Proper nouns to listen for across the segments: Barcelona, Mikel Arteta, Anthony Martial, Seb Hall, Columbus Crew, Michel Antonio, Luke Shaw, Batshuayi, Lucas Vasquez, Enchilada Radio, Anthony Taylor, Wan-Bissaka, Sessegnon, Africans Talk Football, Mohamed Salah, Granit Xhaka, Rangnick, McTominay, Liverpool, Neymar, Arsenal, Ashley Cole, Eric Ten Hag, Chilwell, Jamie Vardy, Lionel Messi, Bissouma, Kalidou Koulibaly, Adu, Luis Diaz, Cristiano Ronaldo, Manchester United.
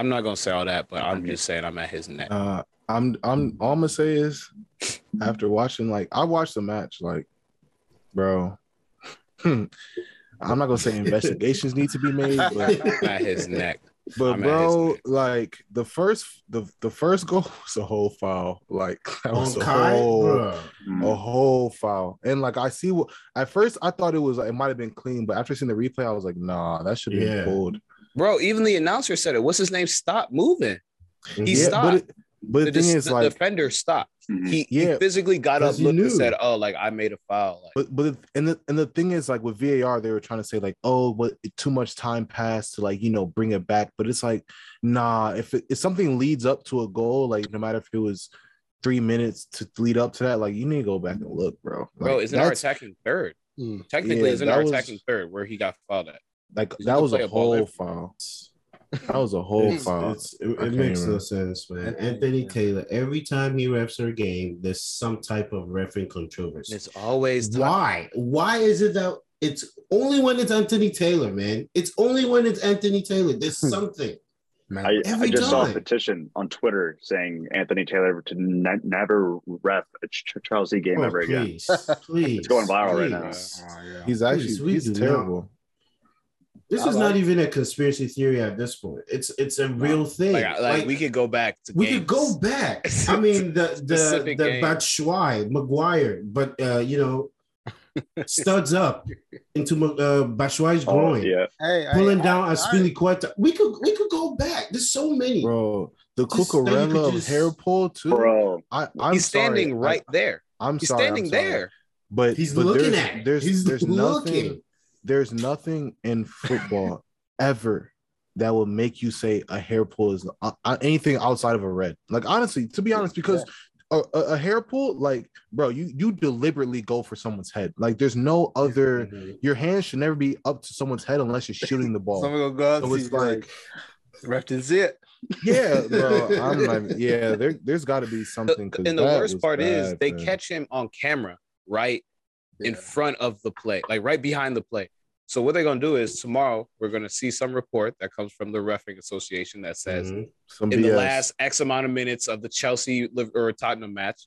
I'm not gonna say all that, but I'm just saying I'm at his neck. I'm all I'm gonna say is after watching, like, I watched the match, like, bro. I'm not gonna say investigations need to be made, but I'm at his neck. But I'm bro, like the first goal was a whole foul. Like that was a whole foul. And like I see what at first I thought it was like, it might have been clean, but after seeing the replay, I was like, nah, that should have been pulled. Bro, even the announcer said it. What's his name? Stop moving. He stopped. But the thing is, the defender stopped. He physically got up, looked, and said, "Oh, like I made a foul." Like, but the thing is, like with VAR, they were trying to say like, "Oh, but too much time passed to like bring it back." But it's like, nah, if something leads up to a goal, like no matter if it was 3 minutes to lead up to that, like you need to go back and look, bro. Like, bro, isn't our attacking third? Technically, isn't our attacking third where he got fouled at? Like that was a whole foul. That was a whole foul. It makes no sense, man. Anthony Taylor, every time he refs a game, there's some type of refereeing controversy. It's always why? Why is it that it's only when it's Anthony Taylor, man? It's only when it's Anthony Taylor. There's something. I just saw a petition on Twitter saying Anthony Taylor to never ref a Chelsea game ever again. Please, it's going viral right now. Oh, yeah. He's actually he's terrible. This is not even a conspiracy theory at this point. It's a real thing. Like we could go back to games. We could go back. I mean the Batshuayi, Maguire, but studs up into Batshuayi's groin. Yeah. Pulling down Aspilicueta. We could go back. There's so many. Bro, the Cucurella hair pull too. Bro. He's standing right there. I'm sorry. But he's looking at it. There's nothing. There's nothing in football ever that will make you say a hair pull is anything outside of a red. Like, honestly, to be honest, because a hair pull, like, bro, you deliberately go for someone's head. Like, there's no other – your hand should never be up to someone's head unless you're shooting the ball. Someone will go out so it's like – ref is it. Yeah, bro. I'm like, yeah, there's got to be something. And the worst part is they catch him on camera, right? In front of the play, like right behind the play. So what they're going to do is tomorrow we're going to see some report that comes from the Refereeing Association that says in the last X amount of minutes of the Chelsea or Tottenham match,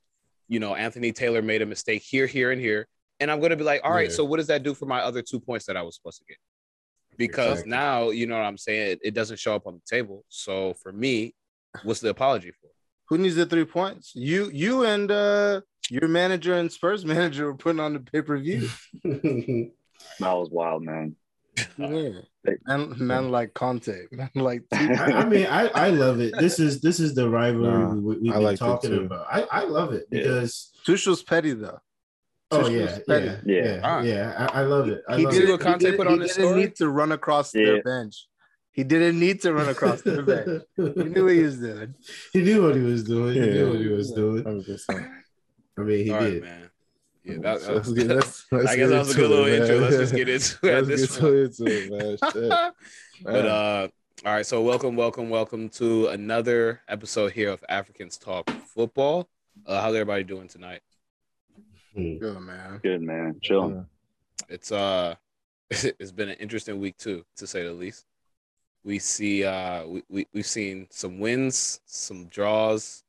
Anthony Taylor made a mistake here, and here. And I'm going to be like, all right, so what does that do for my other 2 points that I was supposed to get? Because now, you know what I'm saying? It doesn't show up on the table. So for me, what's the apology for? Who needs the 3 points? You and your manager and Spurs manager were putting on the pay-per-view. That was wild, man. Yeah. Man like Conte. Man like I mean, I love it. This is the rivalry we've been talking about. I love it because Tuchel's petty though. Oh yeah. I love it. He did what Conte put on his story. He didn't need to run across their bench. He didn't need to run across the bench. He knew what he was doing. He knew what he was doing. He knew what he was doing. I mean, he did. Man. Yeah, I guess that was a good little intro. Let's just get into it at this point. But all right, so welcome to another episode here of Africans Talk Football. How's everybody doing tonight? Good, man. Chill. Yeah. It's been an interesting week too, to say the least. We see we've seen some wins, some draws,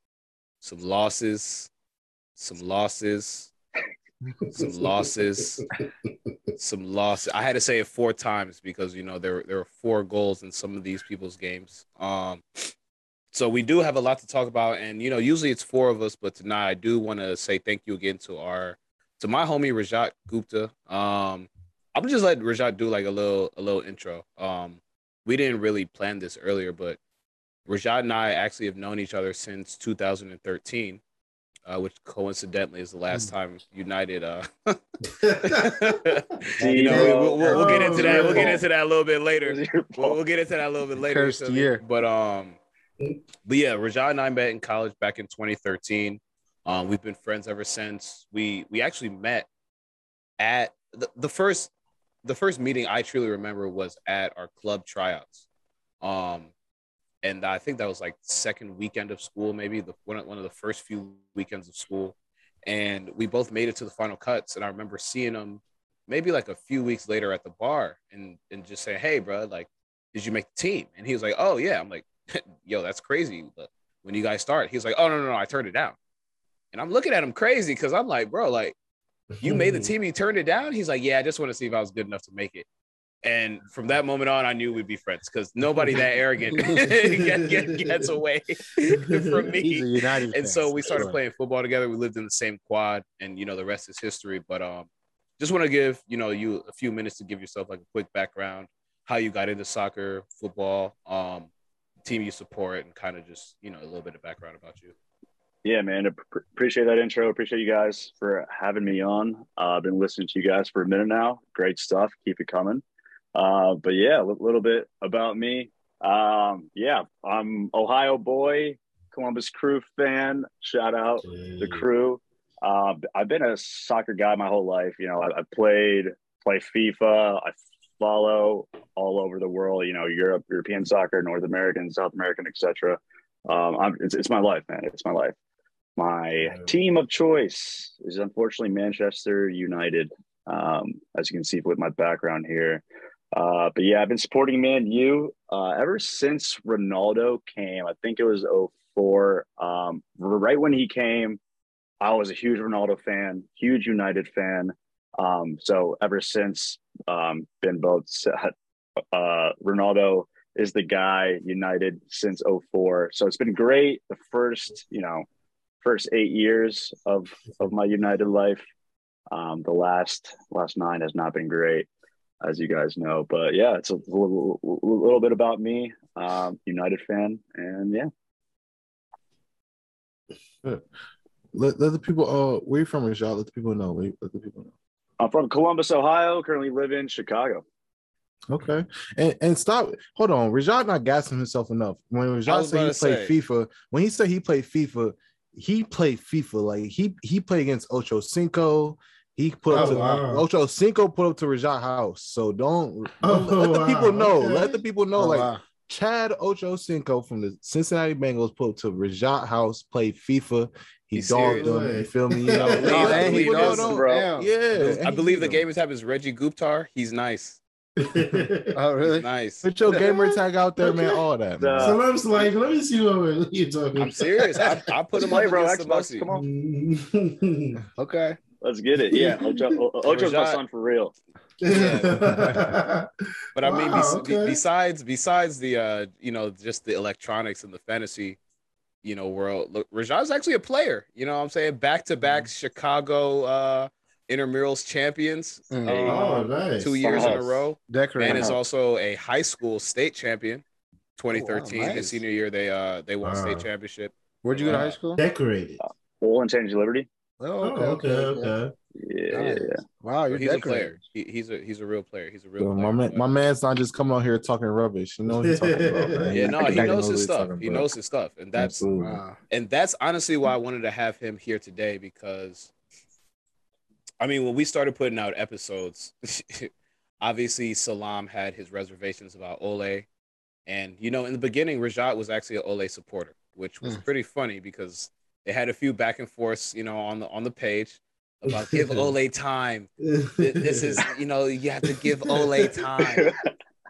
some losses. Some losses. I had to say it four times because there were four goals in some of these people's games. So we do have a lot to talk about, and usually it's four of us, but tonight I do want to say thank you again to my homie Rajat Gupta. I'm just let Rajat do like a little intro. We didn't really plan this earlier, but Rajat and I actually have known each other since 2013. Which coincidentally is the last time United. We'll get into that. We'll get into that a little bit later. Cursed year. But yeah, Rajat and I met in college back in 2013. We've been friends ever since. We actually met at the first meeting I truly remember was at our club tryouts. And I think that was like second weekend of school, maybe one of the first few weekends of school. And we both made it to the final cuts. And I remember seeing him maybe like a few weeks later at the bar and just saying, hey, bro, like, did you make the team? And he was like, oh, yeah. I'm like, yo, that's crazy. But when you guys start, he's like, oh, no, I turned it down. And I'm looking at him crazy because I'm like, bro, like, you made the team, you turned it down? He's like, yeah, I just want to see if I was good enough to make it. And from that moment on, I knew we'd be friends because nobody that arrogant gets away from me. And so we started playing football together. We lived in the same quad, and, you know, the rest is history. But just want to give, you know, you a few minutes to give yourself like a quick background, how you got into soccer, football, team you support, and kind of just, you know, a little bit of background about you. Yeah, man, appreciate that intro. Appreciate you guys for having me on. I've been listening to you guys for a minute now. Great stuff. Keep it coming. But yeah, a little bit about me. Yeah, I'm Ohio boy, Columbus Crew fan. Shout out the Crew. I've been a soccer guy my whole life. You know, I play FIFA. I follow all over the world, you know, Europe, European soccer, North American, South American, etc. It's my life, man. It's my life. My team of choice is unfortunately Manchester United. As you can see with my background here. But yeah, I've been supporting Man U ever since Ronaldo came. I think it was 2004. Right when he came, I was a huge Ronaldo fan, huge United fan. So ever since, been both. Ronaldo is the guy, United since 2004. So it's been great. The first 8 years of my United life. The last 9 has not been great, as you guys know, but yeah, it's a little bit about me. United fan, and yeah. Let the people where you from, Rajat? Let the people know. Let the people know. I'm from Columbus, Ohio. Currently live in Chicago. Okay, and stop. Hold on, Rajat not gassing himself enough. When Rajat said he played FIFA. Like he played against Ocho Cinco. He put up to Ocho Cinco put up to Rajat house. So let the people know. Chad Ocho Cinco from the Cincinnati Bengals put up to Rajat house, played FIFA. He dogged them. You feel me? You know, bro. Yeah. I believe the gamer's tag is Reggie Guptar. He's nice. Oh, really? Nice. Put your gamer tag out there, man. All that. Man. So I was like, let me see what you're talking about. I'm serious. I put him on, bro. Xbox, come on. Okay. Let's get it. Yeah. Ocho's my son for real. Yeah. But I mean, besides the, you know, just the electronics and the fantasy, you know, world, look, Rajat's actually a player. You know what I'm saying? Back-to-back Chicago, intramurals champions, 2 years in a row. Decorating. And is also a high school state champion, 2013. Nice. His senior year, they won state championship. Where'd you go to high school? Decorated. Old and Liberty. Okay. Yeah. Wow, he's a player. He's a real player. He's a real player. My man's not just coming out here talking rubbish. You know what he's talking about, man. Yeah, no, he knows his stuff. He knows his stuff, and that's honestly why I wanted to have him here today, because I mean, when we started putting out episodes, obviously Salam had his reservations about Ole. And, you know, in the beginning, Rajat was actually an Ole supporter, which was pretty funny because they had a few back and forths, you know, on the page about give Ole time. This is, you know, you have to give Ole time,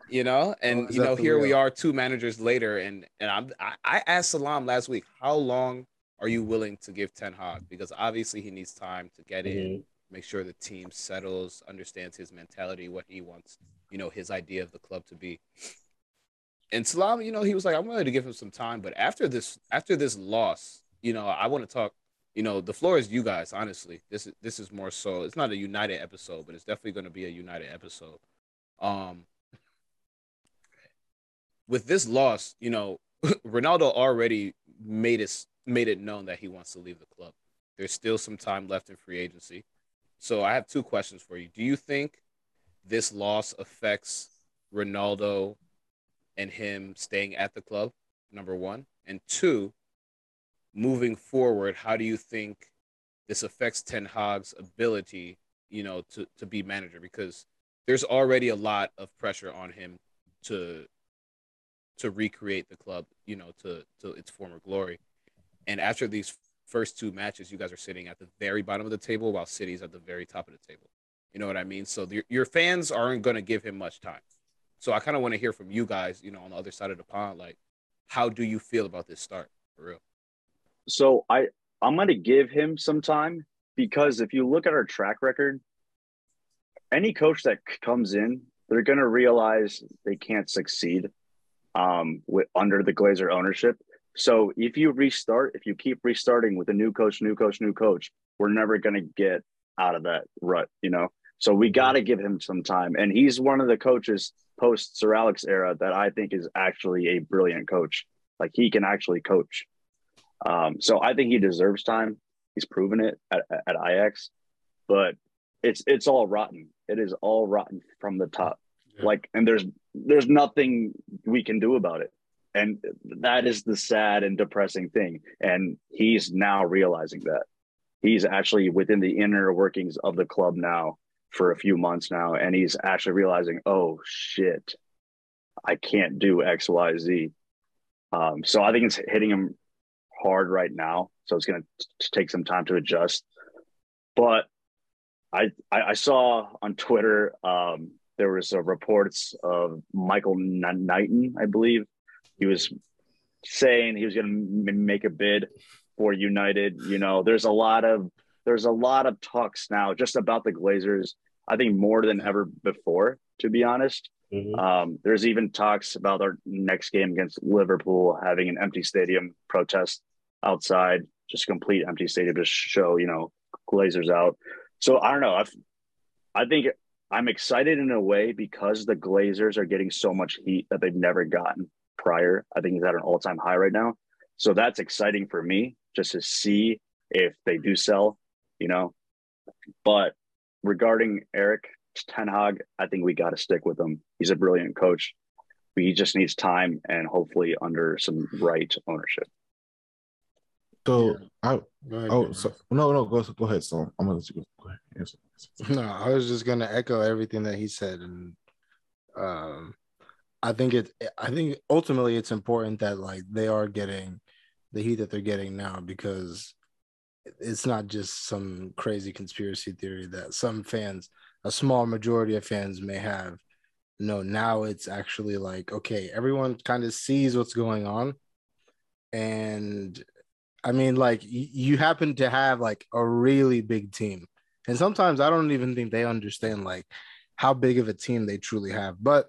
you know? And, you know, here we are 2 managers later. And I asked Salam last week, how long are you willing to give Ten Hag? Because obviously he needs time to get in. Make sure the team settles, understands his mentality, what he wants, you know, his idea of the club to be. And Salam, you know, he was like, I'm willing to give him some time. But after this loss, you know, I want to talk, you know, the floor is you guys, honestly. This is more so, it's not a United episode, but it's definitely going to be a United episode. With this loss, you know, Ronaldo already made it known that he wants to leave the club. There's still some time left in free agency. So I have 2 questions for you. Do you think this loss affects Ronaldo and him staying at the club, number 1? And 2, moving forward, how do you think this affects Ten Hag's ability, you know, to be manager? Because there's already a lot of pressure on him to recreate the club, you know, to its former glory. And after these first 2 matches, you guys are sitting at the very bottom of the table while City's at the very top of the table. You know what I mean? So your fans aren't going to give him much time. So I kind of want to hear from you guys, you know, on the other side of the pond, like, how do you feel about this start, for real? So I'm going to give him some time, because if you look at our track record, any coach that comes in, they're going to realize they can't succeed under the Glazer ownership. So if you restart, if you keep restarting with a new coach, we're never going to get out of that rut, you know? So we got to give him some time. And he's one of the coaches post Sir Alex era that I think is actually a brilliant coach. Like, he can actually coach. So I think he deserves time. He's proven it at Ajax, but it's all rotten. It is all rotten from the top. Yeah. Like, and there's nothing we can do about it. And that is the sad and depressing thing. And he's now realizing that. He's actually within the inner workings of the club now for a few months now. And he's actually realizing, oh shit, I can't do X, Y, Z. So I think it's hitting him hard right now. So it's going to take some time to adjust. But I saw on Twitter, there was reports of Michael Knighton, I believe. He was saying he was going to make a bid for United. You know, there's a lot of talks now just about the Glazers. I think more than ever before, to be honest. Mm-hmm. There's even talks about our next game against Liverpool having an empty stadium protest outside, just complete empty stadium to show, you know, Glazers out. So I don't know. I think I'm excited in a way because the Glazers are getting so much heat that they've never gotten prior. I think he's at an all-time high right now. So that's exciting for me just to see if they do sell, you know. But regarding Eric Ten Hag, I think we got to stick with him. He's a brilliant coach. He just needs time and hopefully under some right ownership. So go ahead. So I'm gonna let you go ahead. Yes. No, I was just gonna echo everything that he said, and I think ultimately it's important that like they are getting the heat that they're getting now, because it's not just some crazy conspiracy theory that some fans, a small majority of fans, may have. No, now it's actually like, okay, everyone kind of sees what's going on. And I mean, like, you happen to have like a really big team. And sometimes I don't even think they understand like how big of a team they truly have. But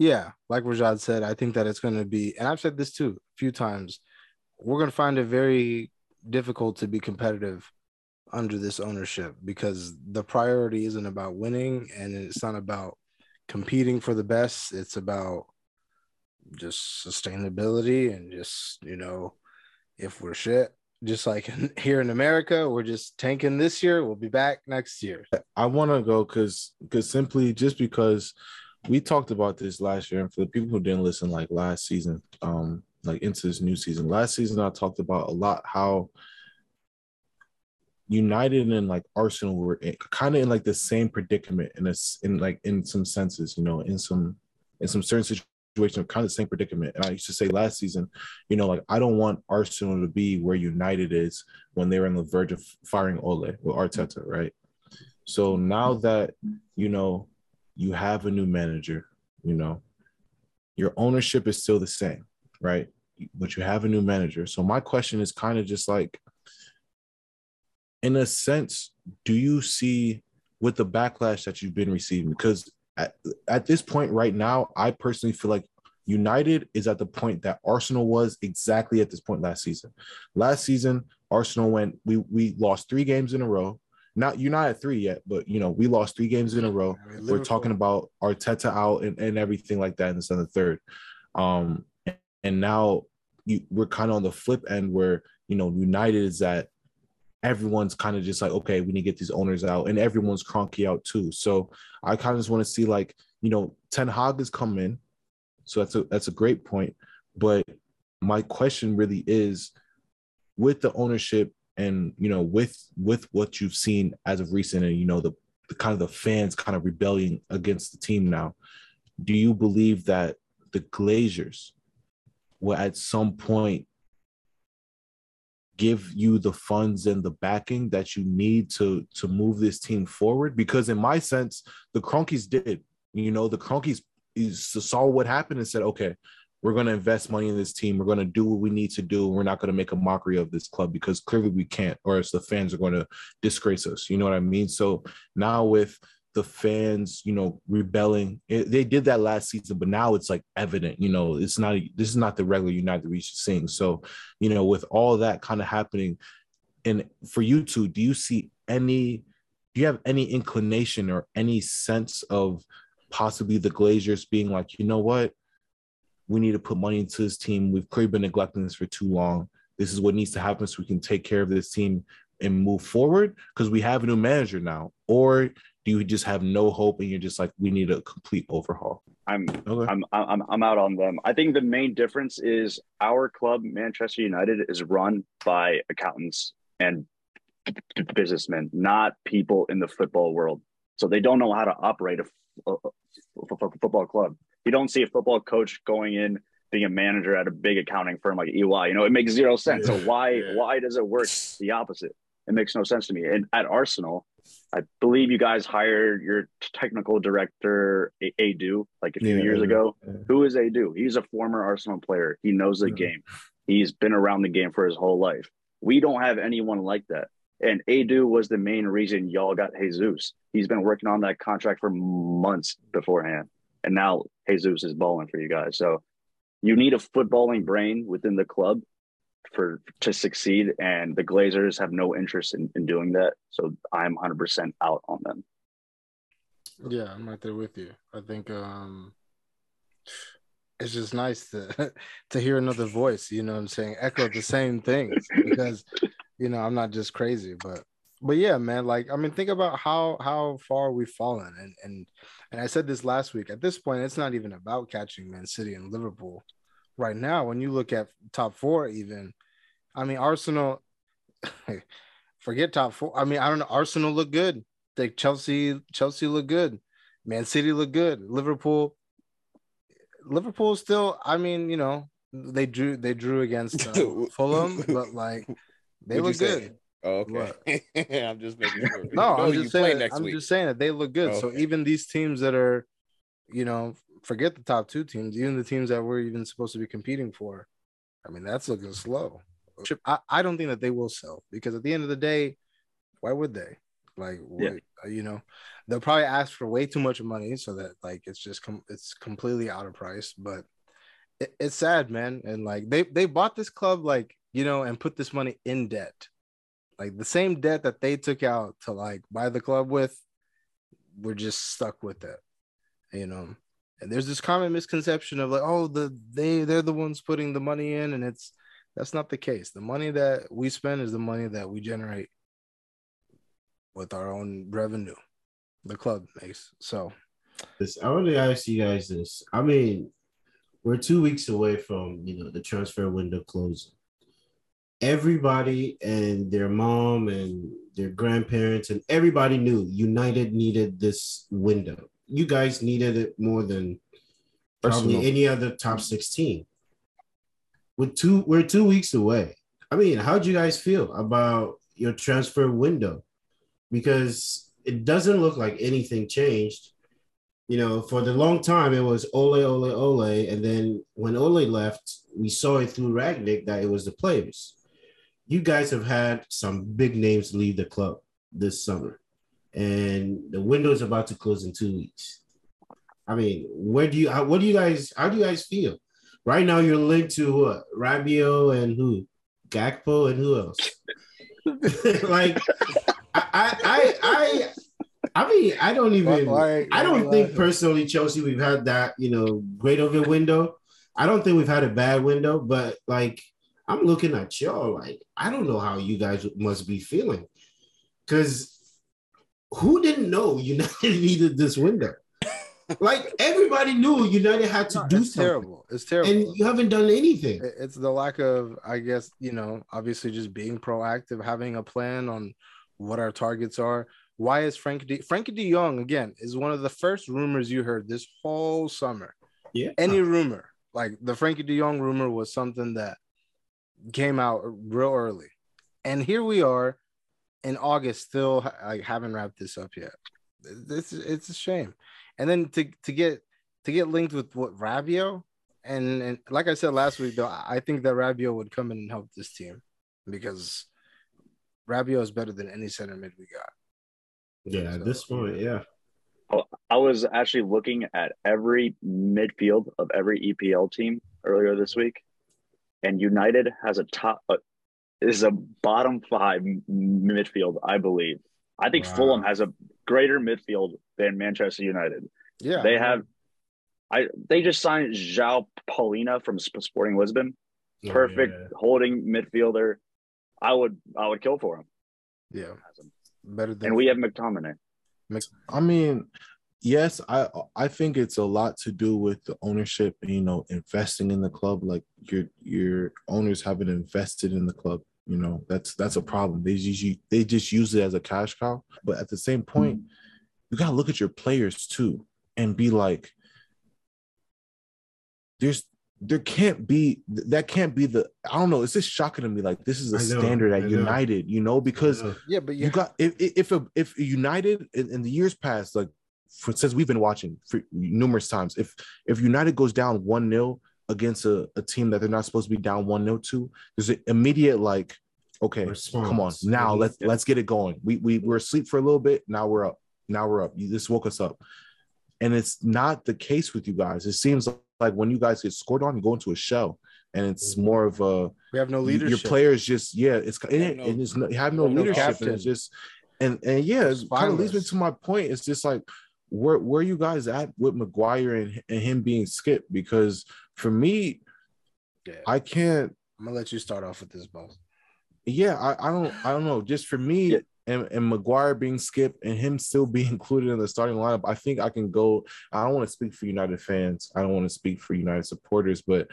yeah, like Rajat said, I think that it's going to be, and I've said this too a few times, we're going to find it very difficult to be competitive under this ownership, because the priority isn't about winning and it's not about competing for the best. It's about just sustainability and just, you know, if we're shit, just like here in America, we're just tanking this year, we'll be back next year. I want to go because simply just because we talked about this last year, and for the people who didn't listen like last season, like into this new season, last season I talked about a lot how United and like Arsenal were kind of in like the same predicament in some senses, you know, in some certain situations. Situation of kind of the same predicament. And I used to say last season, you know, like I don't want Arsenal to be where United is when they were on the verge of firing Ole with Arteta, right? So now that, you know, you have a new manager, you know, your ownership is still the same, right? But you have a new manager. So my question is kind of just like, in a sense, do you see with the backlash that you've been receiving? Because at this point right now, I personally feel like United is at the point that Arsenal was exactly at this point last season. Last season, Arsenal we lost 3 games in a row. Not you're not at 3 yet, but you know, we lost 3 games in a row. I mean, we're talking about Arteta out and everything like that in the second and third. And now we're kind of on the flip end where, you know, United is at everyone's kind of just like, okay, we need to get these owners out, and everyone's cronky out too. So I kind of just want to see, like, you know, Ten Hag has come in, so that's a great point. But my question really is, with the ownership and, you know, with what you've seen as of recent, and, you know, the kind of the fans kind of rebelling against the team now, do you believe that the Glazers will at some point give you the funds and the backing that you need to move this team forward? Because in my sense, the Cronkies did. You know, the Cronkies he saw what happened and said, okay, we're going to invest money in this team. We're going to do what we need to do. We're not going to make a mockery of this club because clearly we can't, or else the fans are going to disgrace us. You know what I mean? So now with the fans, you know, rebelling, they did that last season, but now it's like evident, you know, it's not, this is not the regular United we should see. So, you know, with all that kind of happening, and for you two, do you have any inclination or any sense of possibly the Glazers being like, you know what, we need to put money into this team. We've clearly been neglecting this for too long. This is what needs to happen so we can take care of this team and move forward because we have a new manager now? Or do you just have no hope and you're just like, we need a complete overhaul? I'm out on them. I think the main difference is our club, Manchester United, is run by accountants and businessmen, not people in the football world. So they don't know how to operate a football club. You don't see a football coach going in, being a manager at a big accounting firm like EY. You know, it makes zero sense. So why does it work the opposite? It makes no sense to me. And at Arsenal, I believe you guys hired your technical director, Adu, like a few years ago. Yeah. Who is Adu? He's a former Arsenal player. He knows the game. He's been around the game for his whole life. We don't have anyone like that. And Adu was the main reason y'all got Jesus. He's been working on that contract for months beforehand. And now Jesus is balling for you guys. So you need a footballing brain within the club to succeed. And the Glazers have no interest in doing that. So I'm 100% out on them. Yeah, I'm right there with you. I think it's just nice to hear another voice, you know what I'm saying? Echo the same things because, you know, I'm not just crazy, but yeah, man, like, I mean, think about how far we've fallen. And I said this last week, at this point, it's not even about catching Man City and Liverpool right now. When you look at top four, even, I mean, Arsenal, forget top four. I mean, I don't know. Arsenal look good. Like Chelsea look good. Man City look good. Liverpool still, I mean, you know, they drew against Fulham, but like they look good. Say? Oh, okay. I'm just making sure. No, I'm just saying that they look good. Oh, okay. So even these teams that are, you know, forget the top two teams, even the teams that we're even supposed to be competing for, I mean, that's looking slow. I don't think that they will sell because at the end of the day, why would they? Like, you know, they'll probably ask for way too much money so that like it's just it's completely out of price. But it's sad, man. And like they bought this club, like, you know, and put this money in debt. Like the same debt that they took out to like buy the club with, we're just stuck with it, you know. And there's this common misconception of like, oh, they're the ones putting the money in, and that's not the case. The money that we spend is the money that we generate with our own revenue, the club makes. So, I want to ask you guys this. I mean, we're 2 weeks away from, you know, the transfer window closing. Everybody and their mom and their grandparents and everybody knew United needed this window. You guys needed it more than probably any other top 16. We're 2 weeks away. I mean, how do you guys feel about your transfer window? Because it doesn't look like anything changed. You know, for the long time, it was Ole, Ole, Ole. And then when Ole left, we saw it through Rangnick that it was the players. You guys have had some big names leave the club this summer, and the window is about to close in 2 weeks. I mean, how do you guys feel? Right now you're linked to what? Rabiot and who? Gakpo and who else? Like, I mean, I don't even, I don't think personally, Chelsea, we've had that, you know, great of a window. I don't think we've had a bad window, but like, I'm looking at y'all like, I don't know how you guys must be feeling, because who didn't know United needed this window? Like, everybody knew United had to do something. It's terrible. And you haven't done anything. It's the lack of, I guess, you know, obviously just being proactive, having a plan on what our targets are. Why is Frenkie de Jong, again, is one of the first rumors you heard this whole summer. Yeah. Any rumor. Like the Frenkie de Jong rumor was something that came out real early. And here we are in August, still like haven't wrapped this up yet. It's a shame. And then to get to get linked with what, Rabiot? And like I said last week, though, I think that Rabiot would come in and help this team because Rabiot is better than any center mid we got. Yeah, so, at this point, yeah. I was actually looking at every midfield of every EPL team earlier this week, and United has a top is a bottom five midfield, I believe. I think Fulham has a greater midfield than Manchester United. Yeah, they have. They just signed João Paulina from Sporting Lisbon. Perfect holding midfielder. I would kill for him. Yeah, better than. And we have McTominay. I mean, yes, I think it's a lot to do with the ownership and, you know, investing in the club. Like your owners haven't invested in the club. You know, that's a problem. They just use it as a cash cow. But at the same point, you gotta look at your players too and be like, There can't be I don't know. It's just shocking to me. Like, this is a standard at United, you know, because but you got if United in the years past, like since we've been watching for numerous times, if United goes down 1-0 against a team that they're not supposed to be down 1-0 to, there's an immediate like, okay, response. Come on now, let's get it going. We're asleep for a little bit. Now we're up. You just woke us up, and it's not the case with you guys. It seems like when you guys get scored on, you go into a shell, and it's more of a we have no leadership. Your players just leadership, and it's just and yeah, it kind of leads me to my point. It's just like where are you guys at with Maguire and him being skipped? Because for me, I can't. I'm gonna let you start off with this, boss. Yeah, I don't know. Just for me. Yeah. And Maguire being skipped and him still being included in the starting lineup, I think I can go. I don't want to speak for United fans. I don't want to speak for United supporters, but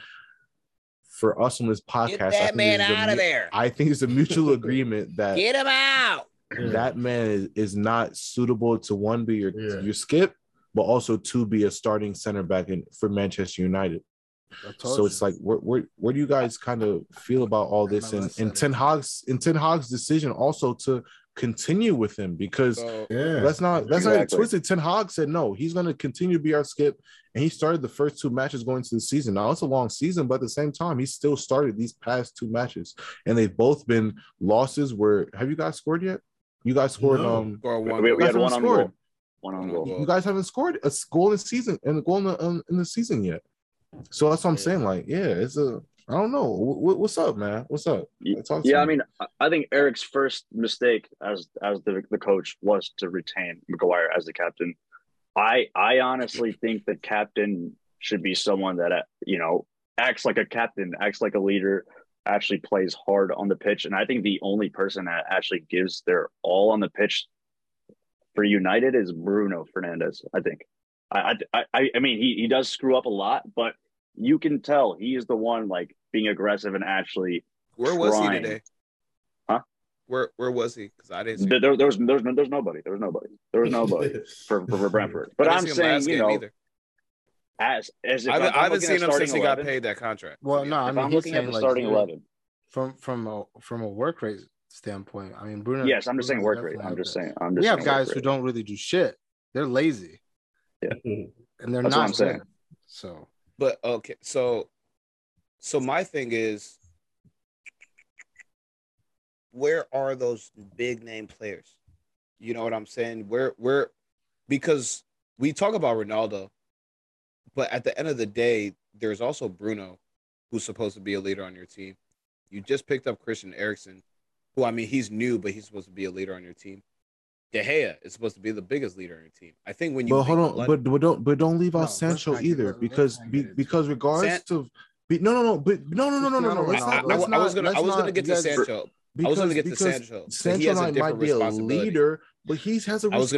for us on this podcast, get that man out of there. I think it's a mutual agreement that get him out. That man is not suitable to one, be your skip, but also to be a starting center back for Manchester United. So it's like, where do you guys kind of feel about all this and Ten Hag's decision also to continue with him? Because let's not get twisted. Ten Hag said no, he's going to continue to be our skip, and he started the first two matches going into the season. Now it's a long season, but at the same time, he still started these past two matches, and they've both been losses. Where have you guys scored yet? You guys scored we had one on goal. You guys haven't scored a goal this season and a goal in the season yet. So that's what I'm saying. Like, it's I don't know. What's up, man? What's up? I mean, I think Eric's first mistake as the coach was to retain Maguire as the captain. I honestly think the captain should be someone that, you know, acts like a captain, acts like a leader, actually plays hard on the pitch. And I think the only person that actually gives their all on the pitch for United is Bruno Fernandes, I think. I mean, he does screw up a lot, but you can tell he is the one like being aggressive and actually. Where was he today? Huh? Where was he? Because I didn't. There's nobody. There was nobody for Brentford. But I'm saying, you know, as if I haven't seen him since he got paid that contract. Well, no, I mean, I'm looking at the starting 11 from a work rate standpoint. I mean, Bruno. Yes, I'm just saying work rate. I'm just saying. We have guys who don't really do shit. They're lazy. Yeah, and they're that's not what I'm saying. So, but okay, so my thing is, where are those big name players? You know what I'm saying? Where, because we talk about Ronaldo, but at the end of the day, there's also Bruno, who's supposed to be a leader on your team. You just picked up Christian Eriksen, who, I mean, he's new, but he's supposed to be a leader on your team. De Gea is supposed to be the biggest leader in the team. I think when you but don't leave out Sancho either because I was going to get to Sancho. Sancho might be a leader, but he has a responsibility. I was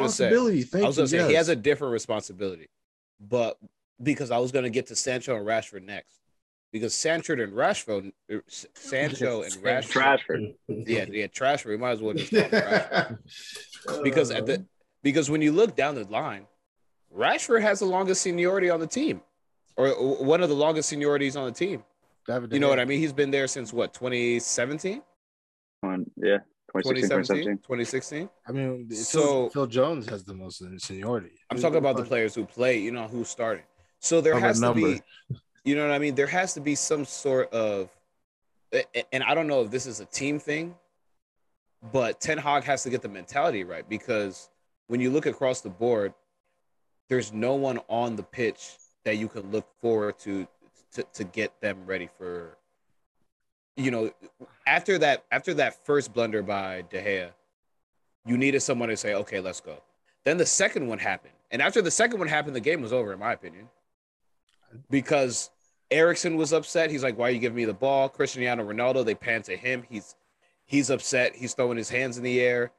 going to say he has a different responsibility, but because I was going to get to Sancho and Rashford next. Because Sancho and Rashford, Trashford. We might as well just call it Rashford. because when you look down the line, Rashford has the longest seniority on the team, or one of the longest seniorities on the team. You know what I mean? He's been there since what, 2017? 2016. I mean, Phil Jones has the most seniority. I'm talking about the players who play. You know who started. So there has to be, you know what I mean? There has to be some sort of, and I don't know if this is a team thing, but Ten Hag has to get the mentality right, because when you look across the board, there's no one on the pitch that you can look forward to get them ready for, you know, after that first blunder by De Gea, you needed someone to say, okay, let's go. Then the second one happened. And after the second one happened, the game was over, in my opinion, because Eriksen was upset. He's like, why are you giving me the ball? Cristiano Ronaldo, they pan to him. He's upset. He's throwing his hands in the air.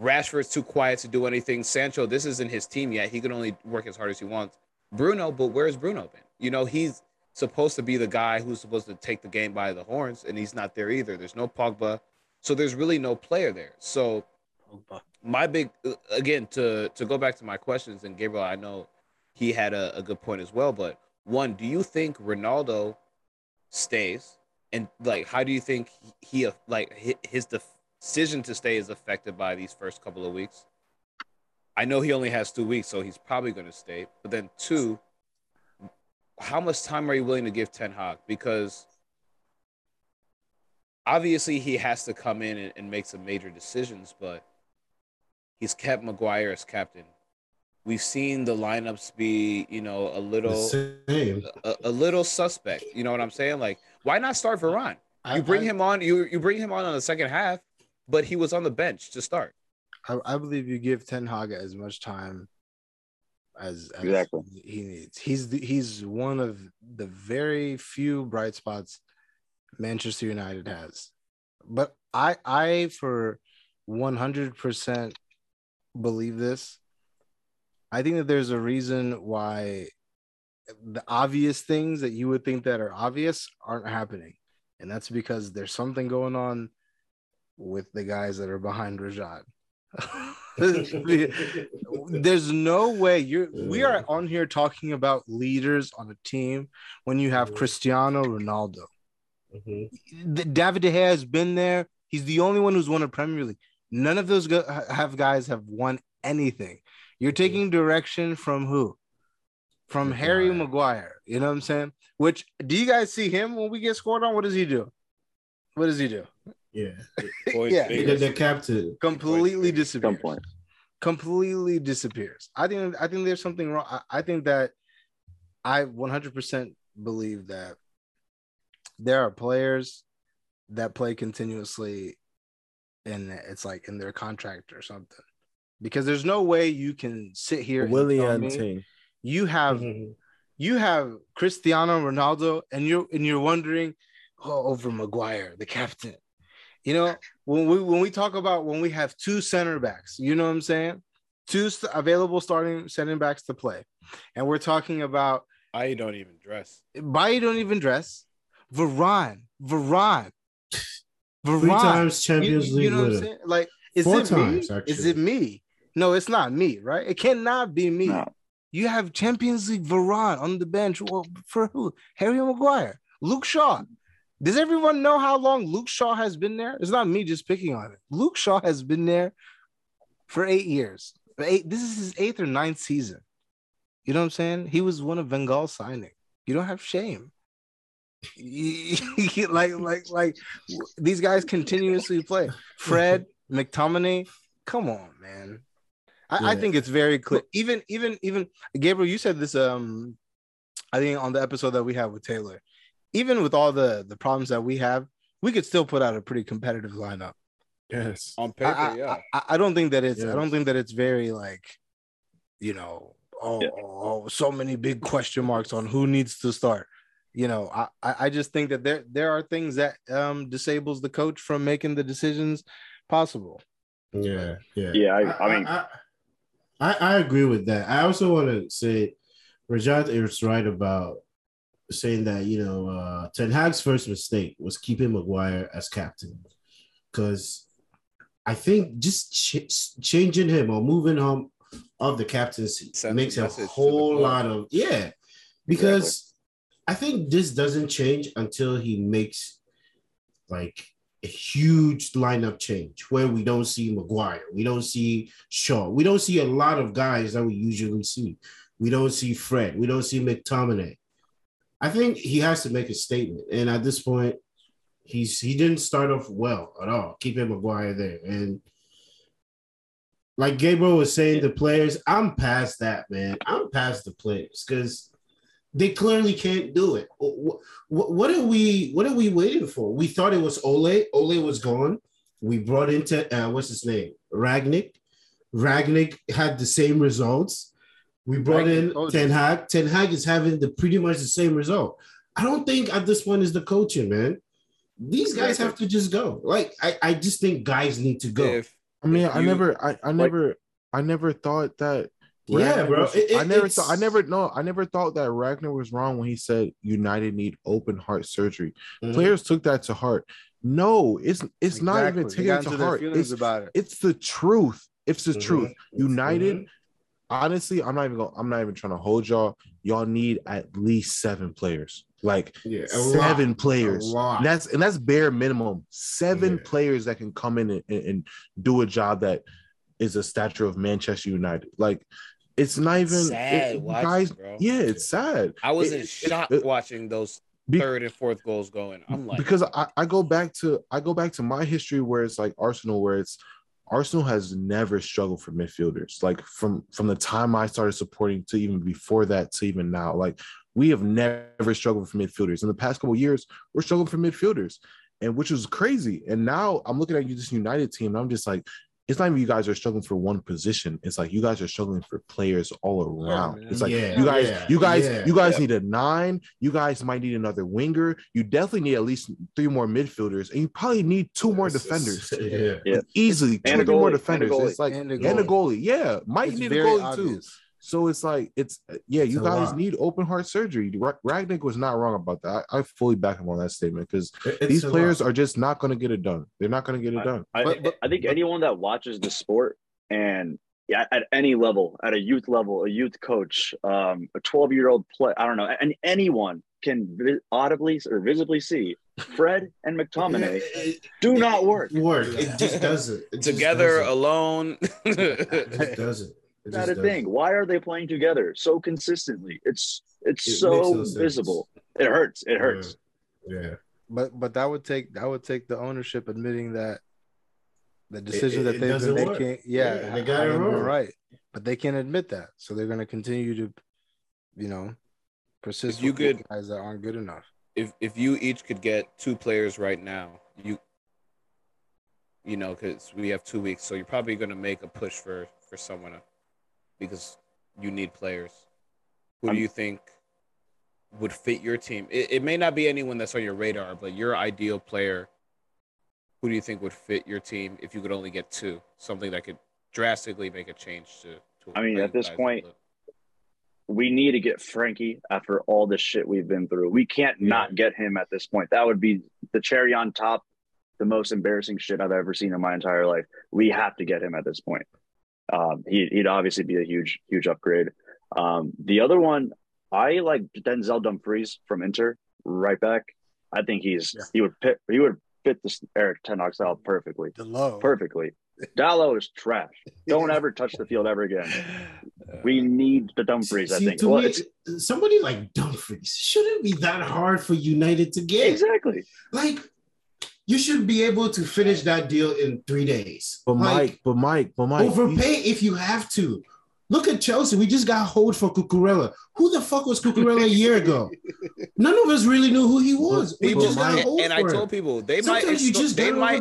Rashford's too quiet to do anything. Sancho, this isn't his team yet. He can only work as hard as he wants. Bruno, but where's Bruno been? You know, he's supposed to be the guy who's supposed to take the game by the horns, and he's not there either. There's no Pogba. So there's really no player there. So my big, again, to go back to my questions, and Gabriel, I know he had a good point as well, but one, do you think Ronaldo stays? And, like, how do you think he, like, his decision to stay is affected by these first couple of weeks? I know he only has 2 weeks, so he's probably going to stay. But then two, how much time are you willing to give Ten Hag? Because obviously he has to come in and make some major decisions, but he's kept Maguire as captain. We've seen the lineups be, you know, a little suspect. You know what I'm saying? Like, why not start Varane? You bring him on. You bring him on the second half, but he was on the bench to start. I believe you give Ten Hag as much time as exactly he needs. He's one of the very few bright spots Manchester United has. But I for 100% believe this. I think that there's a reason why the obvious things that you would think that are obvious aren't happening. And that's because there's something going on with the guys that are behind Rajat. There's no way we are on here talking about leaders on a team when you have Cristiano Ronaldo. Mm-hmm. David De Gea has been there. He's the only one who's won a Premier League. None of those guys have won anything. You're taking direction from who? From Harry Maguire. You know what I'm saying? Which, do you guys see him when we get scored on? What does he do? Yeah. Yeah. The captain completely disappears. Completely disappears. I think there's something wrong. I think that I 100% believe that there are players that play continuously and it's like in their contract or something, because there's no way you can sit here. You have Cristiano Ronaldo and you're wondering over Maguire, the captain. You know, when we talk about when we have two center backs, you know what I'm saying? Two available starting center backs to play. And we're talking about Bailly don't even dress. Varane. Three times Champions League. You know what I'm saying? Like, is it me? No, it's not me, right? It cannot be me. No. You have Champions League Varane on the bench. Well, for who? Harry Maguire, Luke Shaw. Does everyone know how long Luke Shaw has been there? It's not me just picking on it. Luke Shaw has been there for 8 years. This is his 8th or 9th season. You know what I'm saying? He was one of Van Gaal's signing. You don't have shame. like these guys continuously play. Fred, McTominay, come on, man. I think it's very clear. Even Gabriel, you said this. I think on the episode that we have with Taylor. Even with all the problems that we have, we could still put out a pretty competitive lineup. Yes, on paper. I don't think that it's. Yes. I don't think that it's very like, you know, so many big question marks on who needs to start. You know, I just think that there are things that disables the coach from making the decisions possible. I agree with that. I also want to say, Rajat is right about saying that, you know, Ten Hag's first mistake was keeping Maguire as captain, because I think just changing him or moving him of the captaincy makes a whole lot of because I think this doesn't change until he makes like a huge lineup change where we don't see Maguire, we don't see Shaw, we don't see a lot of guys that we usually see. We don't see Fred. We don't see McTominay. I think he has to make a statement. And at this point, he didn't start off well at all, keeping Maguire there. And like Gabriel was saying, the players, I'm past that, man. I'm past the players because they clearly can't do it. What are we waiting for? We thought it was Ole. Ole was gone. We brought into, what's his name? Rangnick. Rangnick had the same results. We brought in Ten Hag. Ten Hag is having pretty much the same result. I don't think at this point is the coaching, man. These guys have to just go. Like, I just think guys need to go. I never thought that. I never thought that Ragnar was wrong when he said United need open heart surgery. Mm-hmm. Players took that to heart. No, it's exactly. Not even taken to heart. It's the truth. It's the mm-hmm. truth. United. Mm-hmm. Honestly, I'm not even trying to hold y'all. Y'all need at least 7 players. Like seven players. That's bare minimum. 7 players that can come in and do a job that is a stature of Manchester United. Like it's not even sad. It's sad. I was in shock watching those third and fourth goals going. I'm like, because I go back to my history where it's like Arsenal, where it's. Arsenal has never struggled for midfielders. Like from the time I started supporting to even before that to even now, like we have never struggled for midfielders. In the past couple of years, we're struggling for midfielders, and which was crazy. And now I'm looking at this United team, and I'm just like, it's not even you guys are struggling for one position. It's like you guys are struggling for players all around. It's like you guys need a 9. You guys might need another winger. You definitely need at least 3 more midfielders, and you probably need 2 more defenders. Easily 2 or 3 more defenders. It's like and a goalie. Yeah, might need a goalie obvious. Too. So it's like you guys need open heart surgery. Ragnick was not wrong about that. I fully back him on that statement because these players are just not going to get it done. They're not going to get it done. I think anyone that watches the sport and at any level, at a youth level, a youth coach, a 12-year-old player, I don't know, and anyone can audibly or visibly see Fred and McTominay do not work. It just doesn't. Together, alone, it doesn't. Not a thing. Why are they playing together so consistently? It's so visible. It hurts. It hurts. Yeah. But that would take the ownership admitting that the decision that they've been making. Yeah, they got it wrong. Right. But they can't admit that, so they're going to continue to, persist. You could guys that aren't good enough. If you each could get 2 players right now, because we have 2 weeks, so you're probably going to make a push for someone. Because you need players. Who do you think would fit your team? It may not be anyone that's on your radar, but your ideal player, who do you think would fit your team if you could only get 2? Something that could drastically make a change to at this point, we need to get Frenkie after all the shit we've been through. We can't not get him at this point. That would be the cherry on top, the most embarrassing shit I've ever seen in my entire life. We have to get him at this point. He'd obviously be a huge upgrade. The other one, I like Denzel Dumfries from Inter, right back. I think he would fit this Eric Ten Hag style perfectly. Delo. Perfectly. Dalo is trash. Don't ever touch the field ever again. We need the Dumfries. I think somebody like Dumfries shouldn't be that hard for United to get. Exactly. Like. You should be able to finish that deal in 3 days. But Mike. Overpay if you have to. Look at Chelsea. We just got hold for Cucurella. Who the fuck was Cucurella a year ago? None of us really knew who he was. I told people they might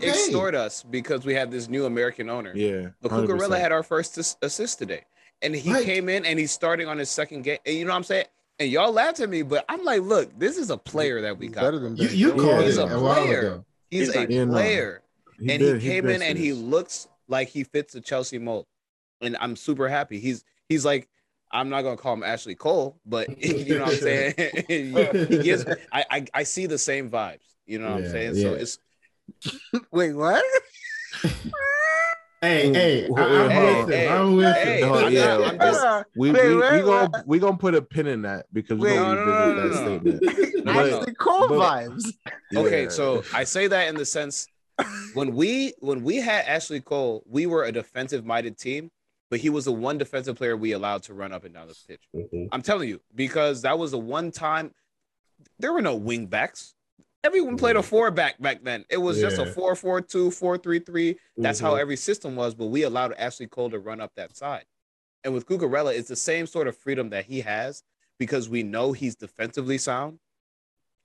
extort us because we had this new American owner. Yeah, 100%. But Cucurella had our first assist today. And he came in and he's starting on his second game. And you know what I'm saying? And y'all laughed at me, but I'm like, look, this is a player that we got. Better than that. You called him a while ago. He's a player, and he came in and he looks like he fits the Chelsea mold, and I'm super happy. He's like, I'm not gonna call him Ashley Cole, but you know what I'm saying. He gives. I see the same vibes. You know what I'm saying. Yeah. So it's wait, what? Hey, we gonna put a pin in that because we're gonna revisit that statement. Ashley Cole vibes. Okay, so I say that in the sense when we had Ashley Cole, we were a defensive-minded team, but he was the one defensive player we allowed to run up and down the pitch. Mm-hmm. I'm telling you, because that was the one time there were no wing backs. Everyone played a four back then. It was just a 4-4-2, 4-3-3. That's how every system was, but we allowed Ashley Cole to run up that side. And with Cucurella, it's the same sort of freedom that he has because we know he's defensively sound,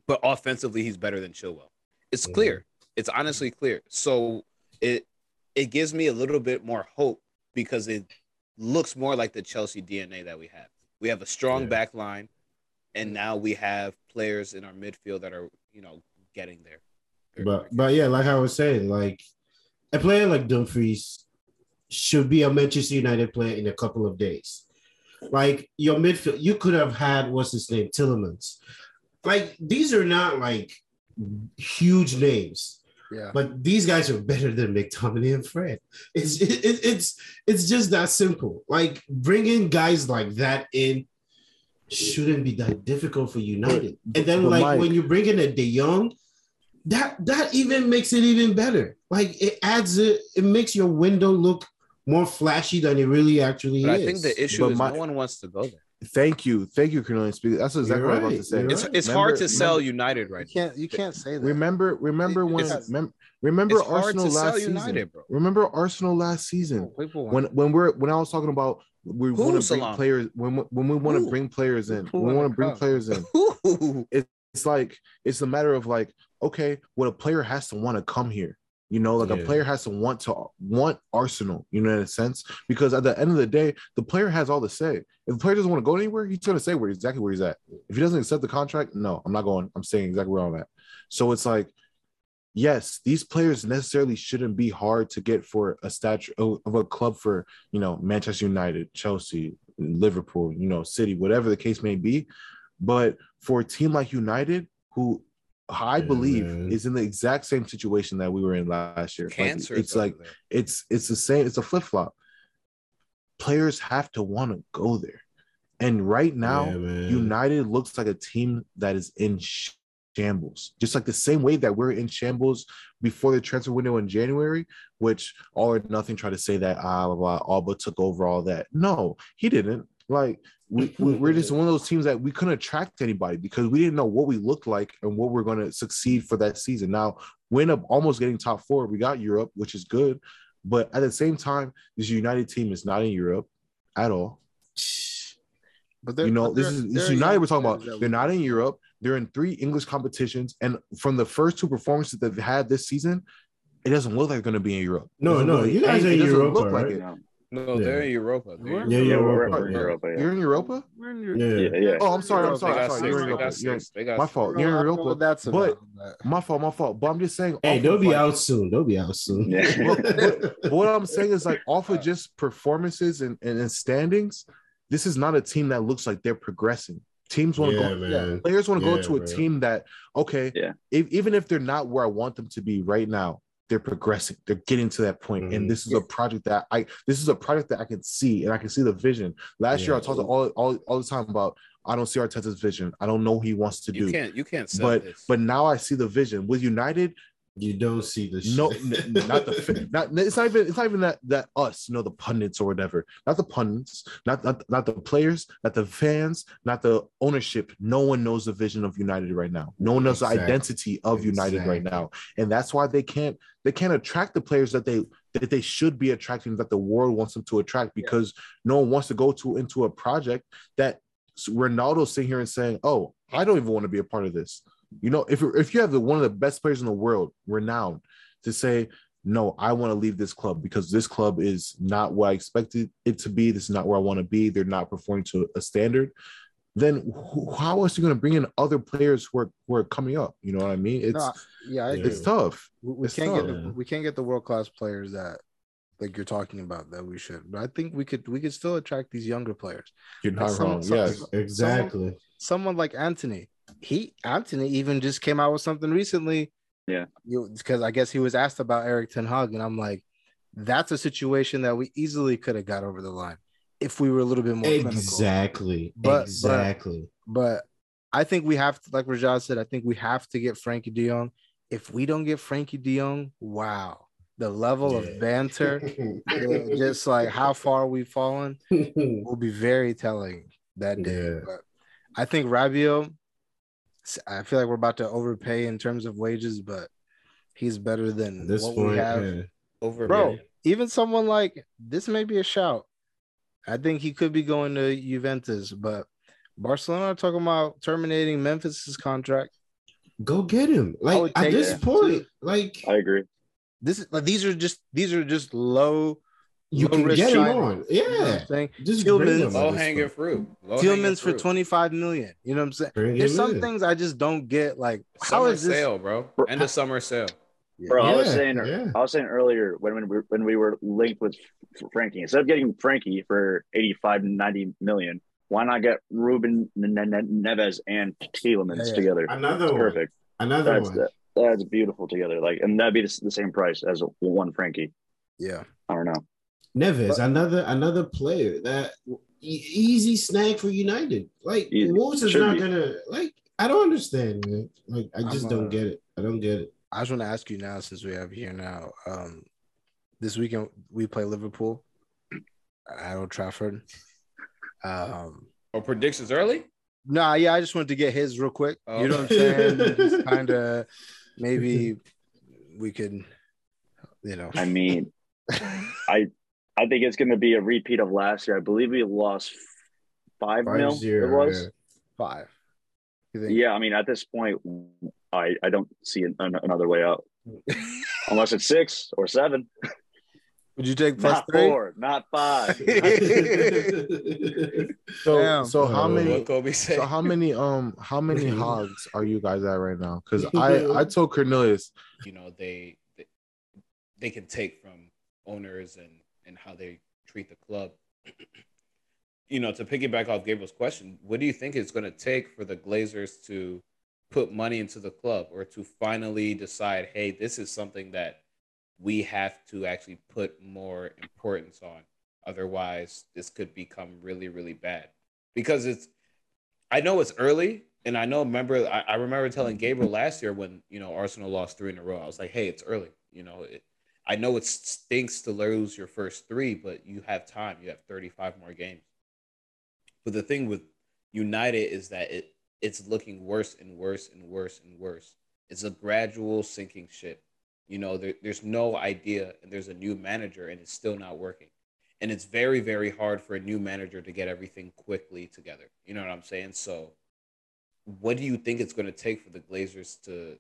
but offensively he's better than Chilwell. It's clear. It's honestly clear. So it gives me a little bit more hope because it looks more like the Chelsea DNA that we have. We have a strong back line, and now we have players in our midfield that are, you know, getting there. But yeah, like I was saying, like a player like Dumfries should be a Manchester United player in a couple of days. Like your midfield, you could have had, what's his name, Tielemans. Like these are not like huge names, but these guys are better than McTominay and Fred. It's just that simple. Like bringing guys like that in shouldn't be that difficult for United. And then but like Mike, when you bring in a De Jong, that even makes it even better. Like it adds it makes your window look more flashy than it really actually is. I think the issue is no one wants to go there. Thank you, Cornelius. That's exactly what I was about to say. It's hard to sell United right now. You can't say that. Remember Arsenal last season. United, bro. Remember Arsenal last season when I was talking about we want to bring players when we want to bring players in. We want to bring players in. It's like it's a matter of like, okay, well, a player has to want to come here. You know, like a player has to want Arsenal, you know, in a sense, because at the end of the day, the player has all the say. If the player doesn't want to go anywhere, he's going to say exactly where he's at. If he doesn't accept the contract, no, I'm not going. I'm staying exactly where I'm at. So it's like, yes, these players necessarily shouldn't be hard to get for a stature of a club for, you know, Manchester United, Chelsea, Liverpool, you know, City, whatever the case may be. But for a team like United, who I believe is in the exact same situation that we were in last year. Cancer. Like, it's like it's the same. It's a flip flop. Players have to want to go there, and right now United looks like a team that is in shambles. Just like the same way that we're in shambles before the transfer window in January, which All or Nothing tried to say that Alba took over all that. No, he didn't. Like we're just one of those teams that we couldn't attract anybody because we didn't know what we looked like and what we're going to succeed for that season. Now we end up almost getting top four. We got Europe, which is good, but at the same time, this United team is not in Europe at all. But you know, this is United we're talking about. They're not in Europe. They're in three English competitions, and from the first two performances they've had this season, it doesn't look like they're going to be in Europe. No, you guys are in Europe right now. No, they're in Europa. You're in Europa? We're in Europa. Yeah. Oh, I'm sorry. My fault. You're in Europa. That's but my fault. But I'm just saying. Hey, they'll be out soon. Yeah. but what I'm saying is like off of just performances and standings, this is not a team that looks like they're progressing. Teams want to go. Man. Players want to go to a team that even if they're not where I want them to be right now, they're progressing. They're getting to that point. And this is a project that I can see, and I can see the vision. Last year I talked all the time about I don't see Arteta's vision. I don't know what he wants to do. You can't sell this. But now I see the vision. With United, you don't see the shit. No, not the it's not even that us, you know, the pundits or whatever. Not the pundits, not the players, not the fans, not the ownership. No one knows the vision of United right now. No one knows the identity of United right now. And that's why they can't attract the players that they should be attracting, that the world wants them to attract, because no one wants to go into a project that Ronaldo's sitting here and saying, "Oh, I don't even want to be a part of this." You know, if you have one of the best players in the world, renowned, to say, no, I want to leave this club because this club is not what I expected it to be. This is not where I want to be. They're not performing to a standard. Then how else are you going to bring in other players who are coming up? You know what I mean? It's tough. We can't get the world-class players that like you're talking about that we should. But I think we could still attract these younger players. You're not wrong. Yes, exactly. Someone like Anthony. Anthony even just came out with something recently. Yeah. Because I guess he was asked about Eric Ten Hag, and I'm like, that's a situation that we easily could have got over the line if we were a little bit more clinical. Exactly. But I think we have to, like Rajat said, I think we have to get Frenkie de Jong. If we don't get Frenkie de Jong, wow. the level of banter, just like how far we've fallen, will be very telling that day. But I think Rabiot, I feel like we're about to overpay in terms of wages, but he's better than this what point, we have. Bro, even someone like this may be a shout. I think he could be going to Juventus, but Barcelona are talking about terminating Memphis's contract. Go get him! Like at this point, like I agree. This is like these are just low. You can get him on, yeah. Just low hanging fruit. Tielemans for $25 million. You know what I'm saying? There's some things I just don't get. Like how is this sale, bro? End of summer sale. Bro, I was saying earlier when we were linked with Frenkie, instead of getting Frenkie for 85 to 90 million, why not get Ruben Neves and Tielemans together? Another one. That's beautiful together. Like, and that'd be the same price as one Frenkie. Yeah, I don't know. Neves, but another player that easy snag for United. Like Wolves is not gonna like. I don't understand, man. Like I just don't get it. I just want to ask you now, since we have here now, this weekend we play Liverpool at Old Trafford. Predictions early? Nah, yeah, I just wanted to get his real quick. Oh. You know what I'm saying? Kind of, maybe we could, you know. I mean, I think it's going to be a repeat of last year. I believe we lost 5-0. It was 5. Yeah, I mean, at this point, I don't see another way out, unless it's 6 or 7. Would you take plus not 3? 4, not 5? So how many hogs are you guys at right now? Because I told Cornelius, you know, they can take from owners and how they treat the club. You know, to piggyback off Gabriel's question, what do you think it's going to take for the Glazers to put money into the club or to finally decide, hey, this is something that we have to actually put more importance on? Otherwise, this could become really, really bad. Because I know it's early, and I remember telling Gabriel last year when, you know, Arsenal lost 3 in a row, I was like, hey, it's early. You know, I know it stinks to lose your first 3, but you have time. You have 35 more games. But the thing with United is that it's looking worse and worse and worse and worse. It's a gradual sinking ship. You know, there's no idea, and there's a new manager, and it's still not working. And it's very, very hard for a new manager to get everything quickly together. You know what I'm saying? So what do you think it's going to take for the Glazers to,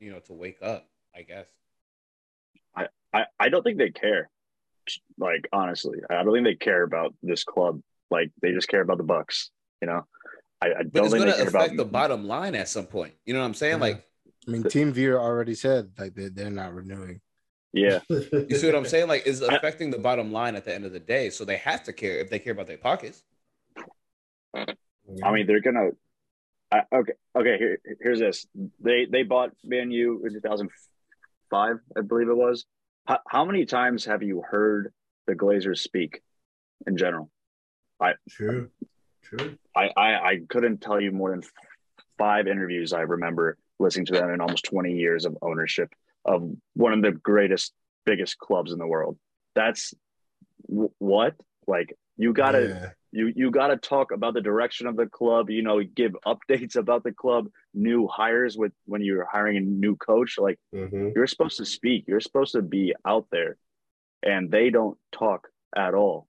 you know, to wake up, I guess? I don't think they care. Like, honestly, I don't think they care about this club. Like, they just care about the Bucks, you know? I don't think they care about the bottom line at some point. You know what I'm saying? Yeah. Like, I mean, Team Viewer already said, like, they're not renewing. Yeah. You see what I'm saying? Like, it's affecting the bottom line at the end of the day. So they have to care if they care about their pockets. I mean, they're going to – okay, here's this. They bought Man U in 2005, I believe it was. How many times have you heard the Glazers speak in general? True. I couldn't tell you more than 5 interviews I remember listening to them in almost 20 years of ownership of one of the greatest, biggest clubs in the world. That's what? Like, you gotta talk about the direction of the club, you know, give updates about the club, new hires when you're hiring a new coach. Like, you're supposed to speak. You're supposed to be out there. And they don't talk at all.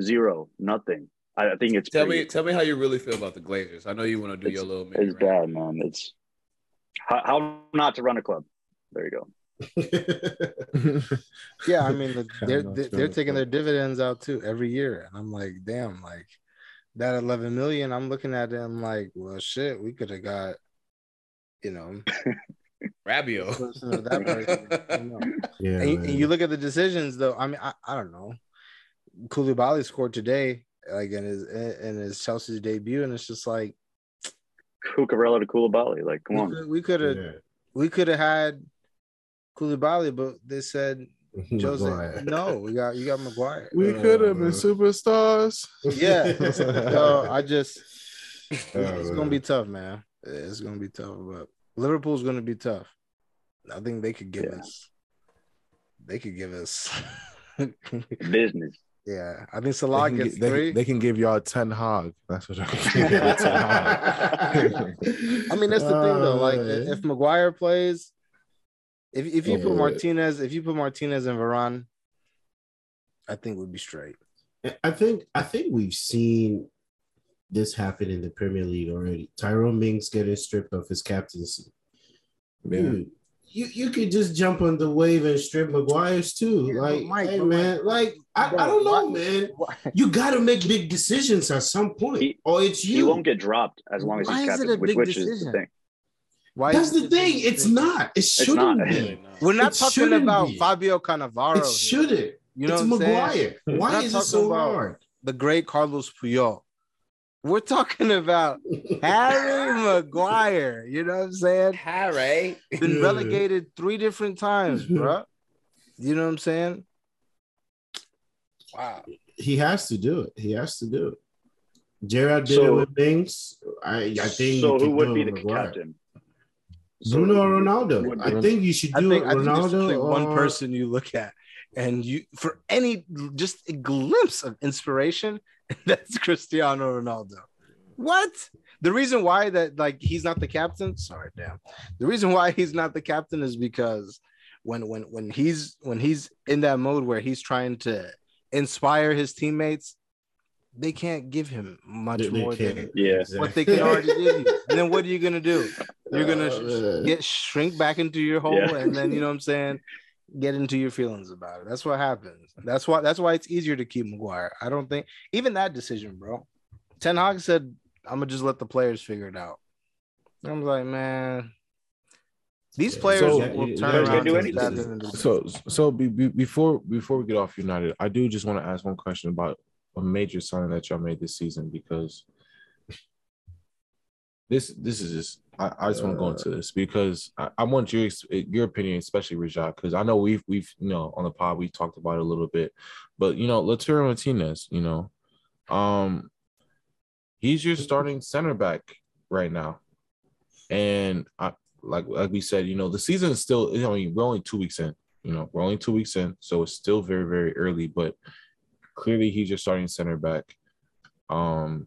0, nothing. I think it's tell me how you really feel about the Glazers. I know you want to do your little mini. It's bad, man. It's how not to run a club. There you go. Yeah, I mean, they're taking their dividends out too every year, and I'm like, damn, like that 11 million. I'm looking at it, I'm like, well, shit, we could have got, you know, Rabiot. That person, you know. Yeah, and you look at the decisions though. I mean, I don't know. Koulibaly scored today, like in his Chelsea's debut, and it's just like Cucurella to Koulibaly. Like, come on, we could have had Koulibaly, but they said Jose. No, you got Maguire. We could have been superstars. Yeah, so it's gonna be tough, man. It's gonna be tough, but Liverpool's gonna be tough. I think they could give us they could give us business. Yeah, I mean, Salah gets three. They can give y'all Ten Hag. That's what I'm saying. I mean, that's the thing though. Like, if Maguire plays, if you put Martinez, if you put Martinez and Varane, I think we'd be straight. I think we've seen this happen in the Premier League already. Tyrone Mings getting stripped of his captaincy. Dude, you could just jump on the wave and strip Maguire's too. Like, Mike, hey, man, like, I don't know, man. You got to make big decisions at some point, or it's you. He won't get dropped as long as he's captain, which is the thing. Why That's the thing. It's not. It shouldn't not. Be. We're not talking about Fabio Cannavaro. It shouldn't. You know, it's Maguire. Why is it so hard? The great Carlos Puyol. We're talking about Harry Maguire. You know what I'm saying? Harry. Been relegated 3 different times, bro. You know what I'm saying? Wow. He has to do it. He has to do it. Gerrard did it with things. I think. So who would be the captain? Bruno Ronaldo. I think you should do it. Ronaldo. Like one person you look at, and you for any just a glimpse of inspiration. That's Cristiano Ronaldo. What? The reason why that like he's not the captain. Sorry, damn. The reason why he's not the captain is because when he's in that mode where he's trying to inspire his teammates, they can't give him much more than what they can already give you. And then what are you gonna do? You're gonna get shrink back into your hole, and then you know what I'm saying. Get into your feelings about it. That's what happens. That's why it's easier to keep Maguire. I don't think even that decision, bro. Ten Hag said, "I'm gonna just let the players figure it out." And I'm like, man, these players will turn around. Before we get off United, I do just want to ask one question about a major signing that y'all made this season, because this is just. I just want to go into this because I want your opinion, especially Rajat, because I know we've you know on the pod we talked about it a little bit, but you know Lautaro Martinez, you know, he's your starting center back right now, and I like we said, you know the season is still. I mean we're only two weeks in, so it's still very very early, but clearly he's your starting center back, and.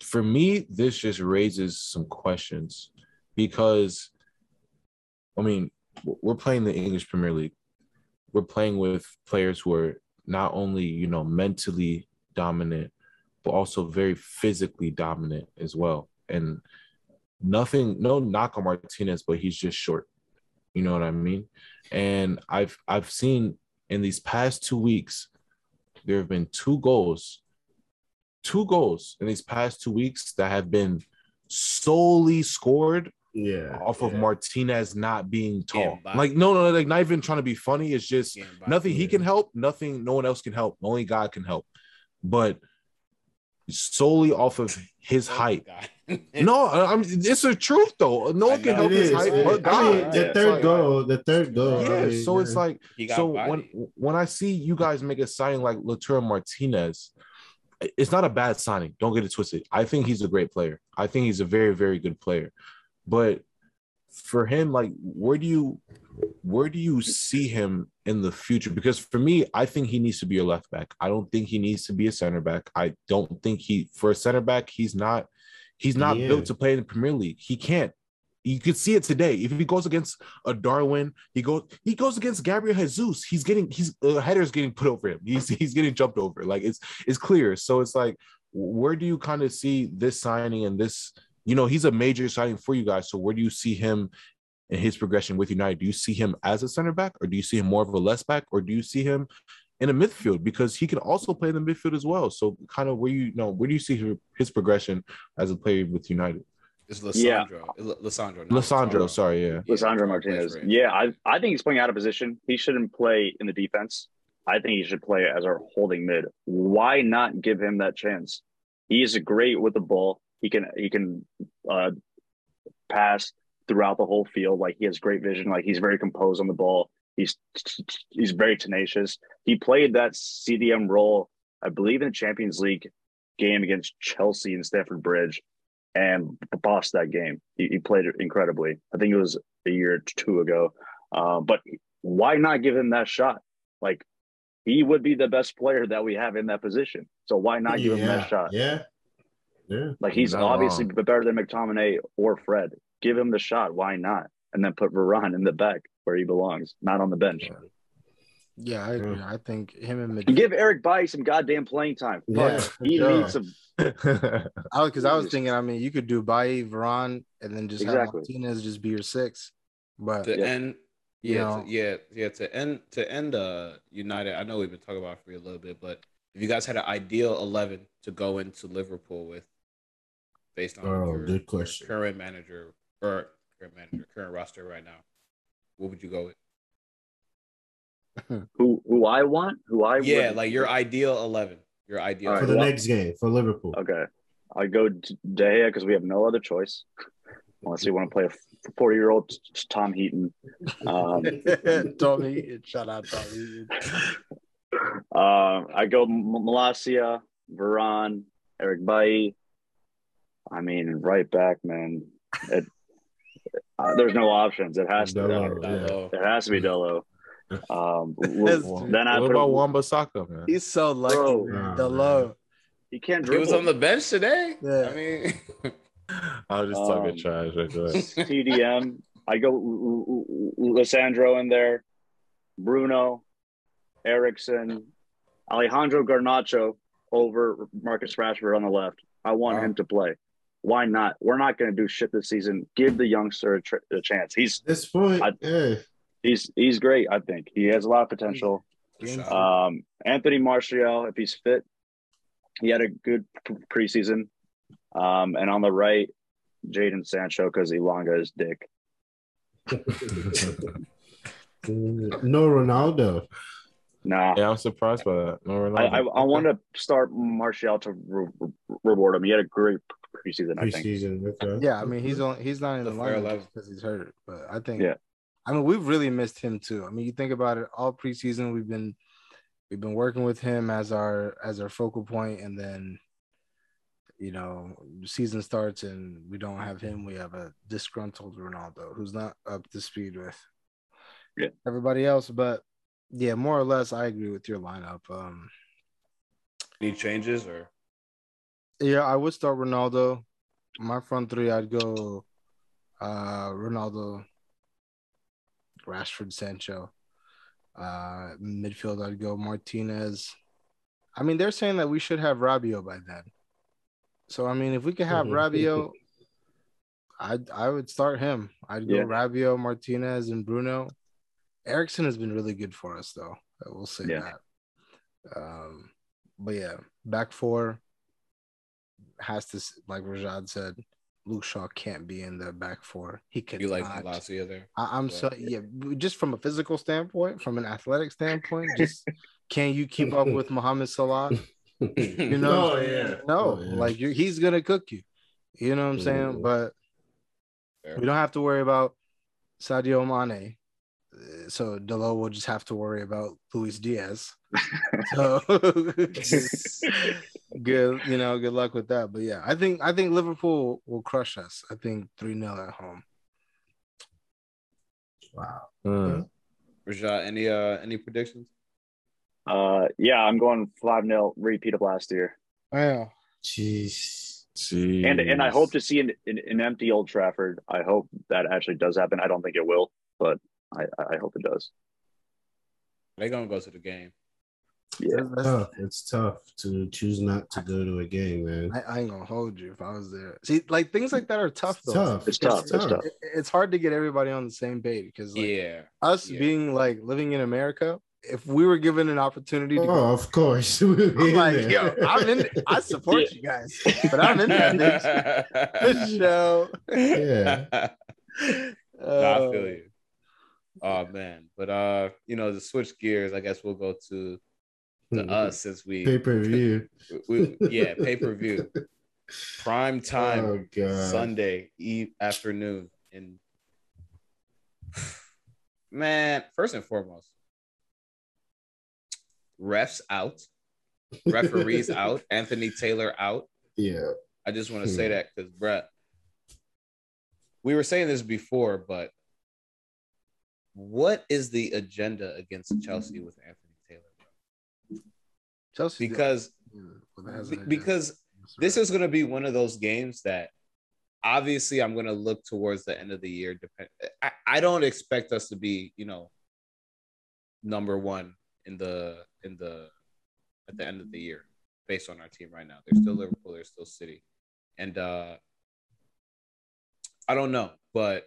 For me, this just raises some questions because, I mean, we're playing the English Premier League. We're playing with players who are not only, you know, mentally dominant, but also very physically dominant as well. And no knock on Martinez, but he's just short. You know what I mean? And I've seen in these past 2 weeks, there have been 2 goals in these past 2 weeks that have been solely scored off of Martinez not being tall. Like, like not even trying to be funny. It's just nothing he can help, nothing no one else can help. Only God can help. But solely off of his height. No, it's the truth, though. No one can help his height but God. I mean, the third goal. Yeah, I mean, so it's like, when I see you guys make a signing like Lautaro Martinez, it's not a bad signing. Don't get it twisted. I think he's a great player. I think he's a very, very good player. But for him, like, where do you see him in the future? Because for me, I think he needs to be a left back. I don't think he needs to be a center back. I don't think for a center back, he's not built to play in the Premier League. He can't. You could see it today. If he goes against a Darwin, he goes against Gabriel Jesus. His header's getting put over him. He's getting jumped over. Like it's clear. So it's like, where do you kind of see this signing and this? You know, he's a major signing for you guys. So where do you see him in his progression with United? Do you see him as a center back, or do you see him more of a left back, or do you see him in a midfield, because he can also play in the midfield as well? So kind of where do you see his progression as a player with United? It's Lisandro Martinez. Yeah, I think he's playing out of position. He shouldn't play in the defense. I think he should play as our holding mid. Why not give him that chance? He is great with the ball. He can pass throughout the whole field. Like, he has great vision. Like, he's very composed on the ball. He's very tenacious. He played that CDM role, I believe, in the Champions League game against Chelsea and Stamford Bridge. And bossed that game. He played it incredibly. I think it was a year or two ago. But why not give him that shot? Like, he would be the best player that we have in that position. So why not give him that shot? Yeah. Like, he's obviously better than McTominay or Fred. Give him the shot. Why not? And then put Varane in the back where he belongs, not on the bench. Yeah, I agree. I think him and Madrid. Give Eric Bailly some goddamn playing time. He needs some. Because I was thinking, I mean, you could do Bailly, Varane, and then just have Martinez just be your six. But to end United, I know we've been talking about it for a little bit, but if you guys had an ideal 11 to go into Liverpool with, based on current roster right now, what would you go with? Who I want? Who I would. Like your ideal 11. Your ideal for the next game for Liverpool. Okay, I go De Gea because we have no other choice unless you want to play a 40-year-old Tom Heaton. Tom Heaton, shut up, Tom Heaton. I go Malacia, Varane, Eric Bailly. I mean, right back, man. There's no options. It has to be Delo. It has to be Delo. Then I put Wan-Bissaka, man. He's so lucky. Delo. He can't dribble. He was on the bench today. Yeah. I mean, I was just talking trash. TDM. I go Lisandro in there. Bruno, Eriksen, Alejandro Garnacho over Marcus Rashford on the left. I want him to play. Why not? We're not going to do shit this season. Give the youngster a chance. He's great. I think he has a lot of potential. Anthony Martial, if he's fit, he had a good preseason. And on the right, Jadon Sancho because Elanga is dick. No Ronaldo. Nah. Yeah, I'm surprised by that. No Ronaldo. I want to start Martial to reward him. He had a great preseason. I think. Okay. Yeah, I mean he's not in the lineup because he's hurt, but I think. Yeah. I mean, we've really missed him too. I mean, you think about it, all preseason we've been working with him as our focal point, and then the season starts and we don't have him. We have a disgruntled Ronaldo who's not up to speed with everybody else. But yeah, more or less, I agree with your lineup. Any changes or? Yeah, I would start Ronaldo. My front three, I'd go Ronaldo, Rashford, Sancho. Midfield, I'd go Martinez. I mean, they're saying that we should have Rabiot by then. So, I mean, if we could have Rabiot, I would start him. I'd go Rabiot, Martinez, and Bruno. Eriksen has been really good for us, though. I will say that. But, yeah, back four has to, like Rajad said, Luke Shaw can't be in the back four. He could. You like Malacia there? Just from a physical standpoint, from an athletic standpoint, just can you keep up with Mohamed Salah? You know? Like he's gonna cook you. You know what I'm saying? But we don't have to worry about Sadio Mane. So Delo will just have to worry about Luis Diaz. So good luck with that. But yeah, I think Liverpool will crush us. I think 3-0 at home. Wow. Rajat, any predictions? I'm going 5-0, repeat of last year. Wow. Jeez. And I hope to see an empty Old Trafford. I hope that actually does happen. I don't think it will, but I hope it does. They're going to go to the game. Yeah, it's tough to choose not to go to a game, man. I ain't going to hold you if I was there. See, like, things like that are tough, though. It's tough. It's hard to get everybody on the same page because, like, us being, like, living in America, if we were given an opportunity to go, of course. I'm like, yo, I'm in. I support you guys, but I'm in that bitch. Show. Yeah. No, I feel you. Oh man, but to switch gears, I guess we'll go to us since we pay-per-view. Pay-per-view. Prime time Sunday afternoon. And man, first and foremost, refs out, referees out, Anthony Taylor out. Yeah. I just want to say that because Brett, we were saying this before, but What is the agenda against Chelsea with Anthony Taylor? Chelsea, because this is going to be one of those games that obviously I'm going to look towards the end of the year. I don't expect us to be, you know, number one at the end of the year based on our team right now. They're still Liverpool. They're still City. And I don't know, but.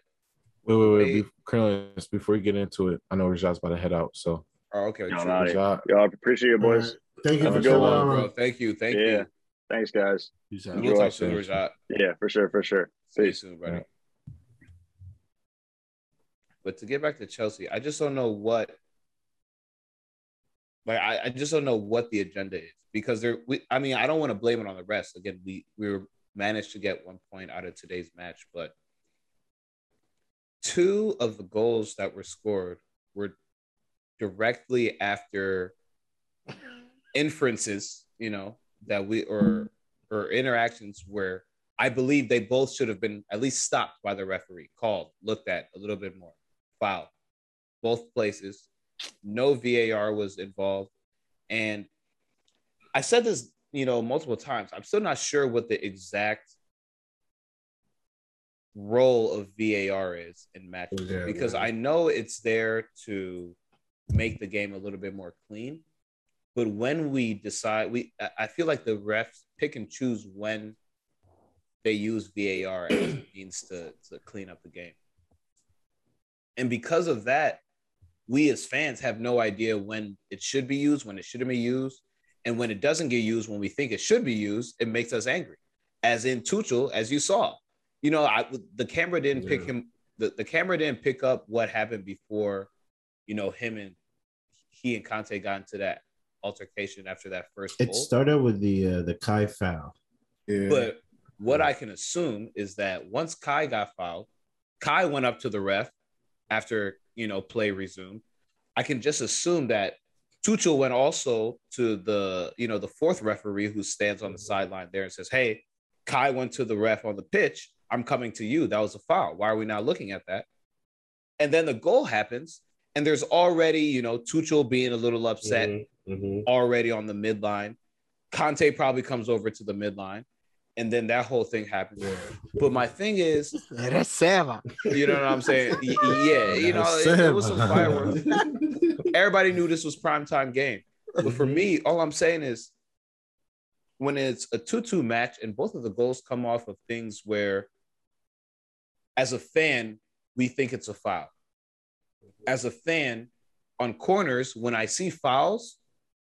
Wait. Colonel, before we get into it, I know Rajat's about to head out, so. Oh, okay. Y'all appreciate it, boys. Thank you. Have a good one, bro. Thank you. Thank you. Thanks, guys. We'll talk soon, Rajat. Yeah, for sure. See you soon, buddy. Right. But to get back to Chelsea, I just don't know what. Like, I just don't know what the agenda is, because I don't want to blame it on the rest. Again, we managed to get 1 point out of today's match, but. Two of the goals that were scored were directly after inferences, you know, that or interactions where I believe they both should have been at least stopped by the referee, called, looked at a little bit more, fouled, both places. No VAR was involved. And I said this, you know, multiple times. I'm still not sure what the exact role of VAR is in matches, because I know it's there to make the game a little bit more clean, but when we decide, I feel like the refs pick and choose when they use VAR as a means to clean up the game, and because of that, we as fans have no idea when it should be used, when it shouldn't be used, and when it doesn't get used when we think it should be used, it makes us angry. As in Tuchel, as you saw. You know, the camera didn't pick him. The camera didn't pick up what happened before, you know, he and Conte got into that altercation after that first goal. It started with the Kai foul. Yeah. But what I can assume is that once Kai got fouled, Kai went up to the ref after, you know, play resumed. I can just assume that Tuchel went also to the, you know, the fourth referee who stands on the sideline there and says, hey, Kai went to the ref on the pitch. I'm coming to you. That was a foul. Why are we not looking at that? And then the goal happens, and there's already, you know, Tuchel being a little upset already on the midline. Conte probably comes over to the midline, and then that whole thing happens. Yeah. But my thing is, that's Sam. You know what I'm saying? Yeah, you know, it was some fireworks. Everybody knew this was primetime game. But for me, all I'm saying is, when it's a 2-2 match and both of the goals come off of things where, as a fan, we think it's a foul. As a fan, on corners, when I see fouls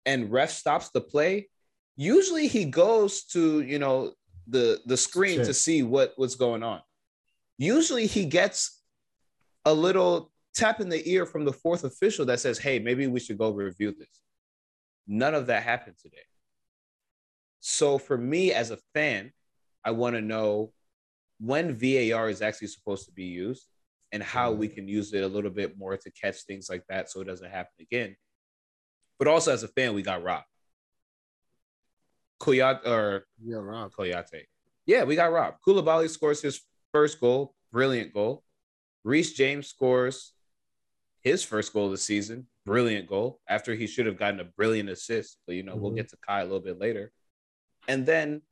and ref stops the play, usually he goes to, you know, the screen to see what's going on. Usually he gets a little tap in the ear from the fourth official that says, hey, maybe we should go review this. None of that happened today. So for me as a fan, I want to know when VAR is actually supposed to be used and how we can use it a little bit more to catch things like that so it doesn't happen again. But also as a fan, we got robbed. Koyate. Yeah, we got robbed. Koulibaly scores his first goal. Brilliant goal. Reece James scores his first goal of the season. Brilliant goal. After he should have gotten a brilliant assist. But, you know, we'll get to Kai a little bit later. And then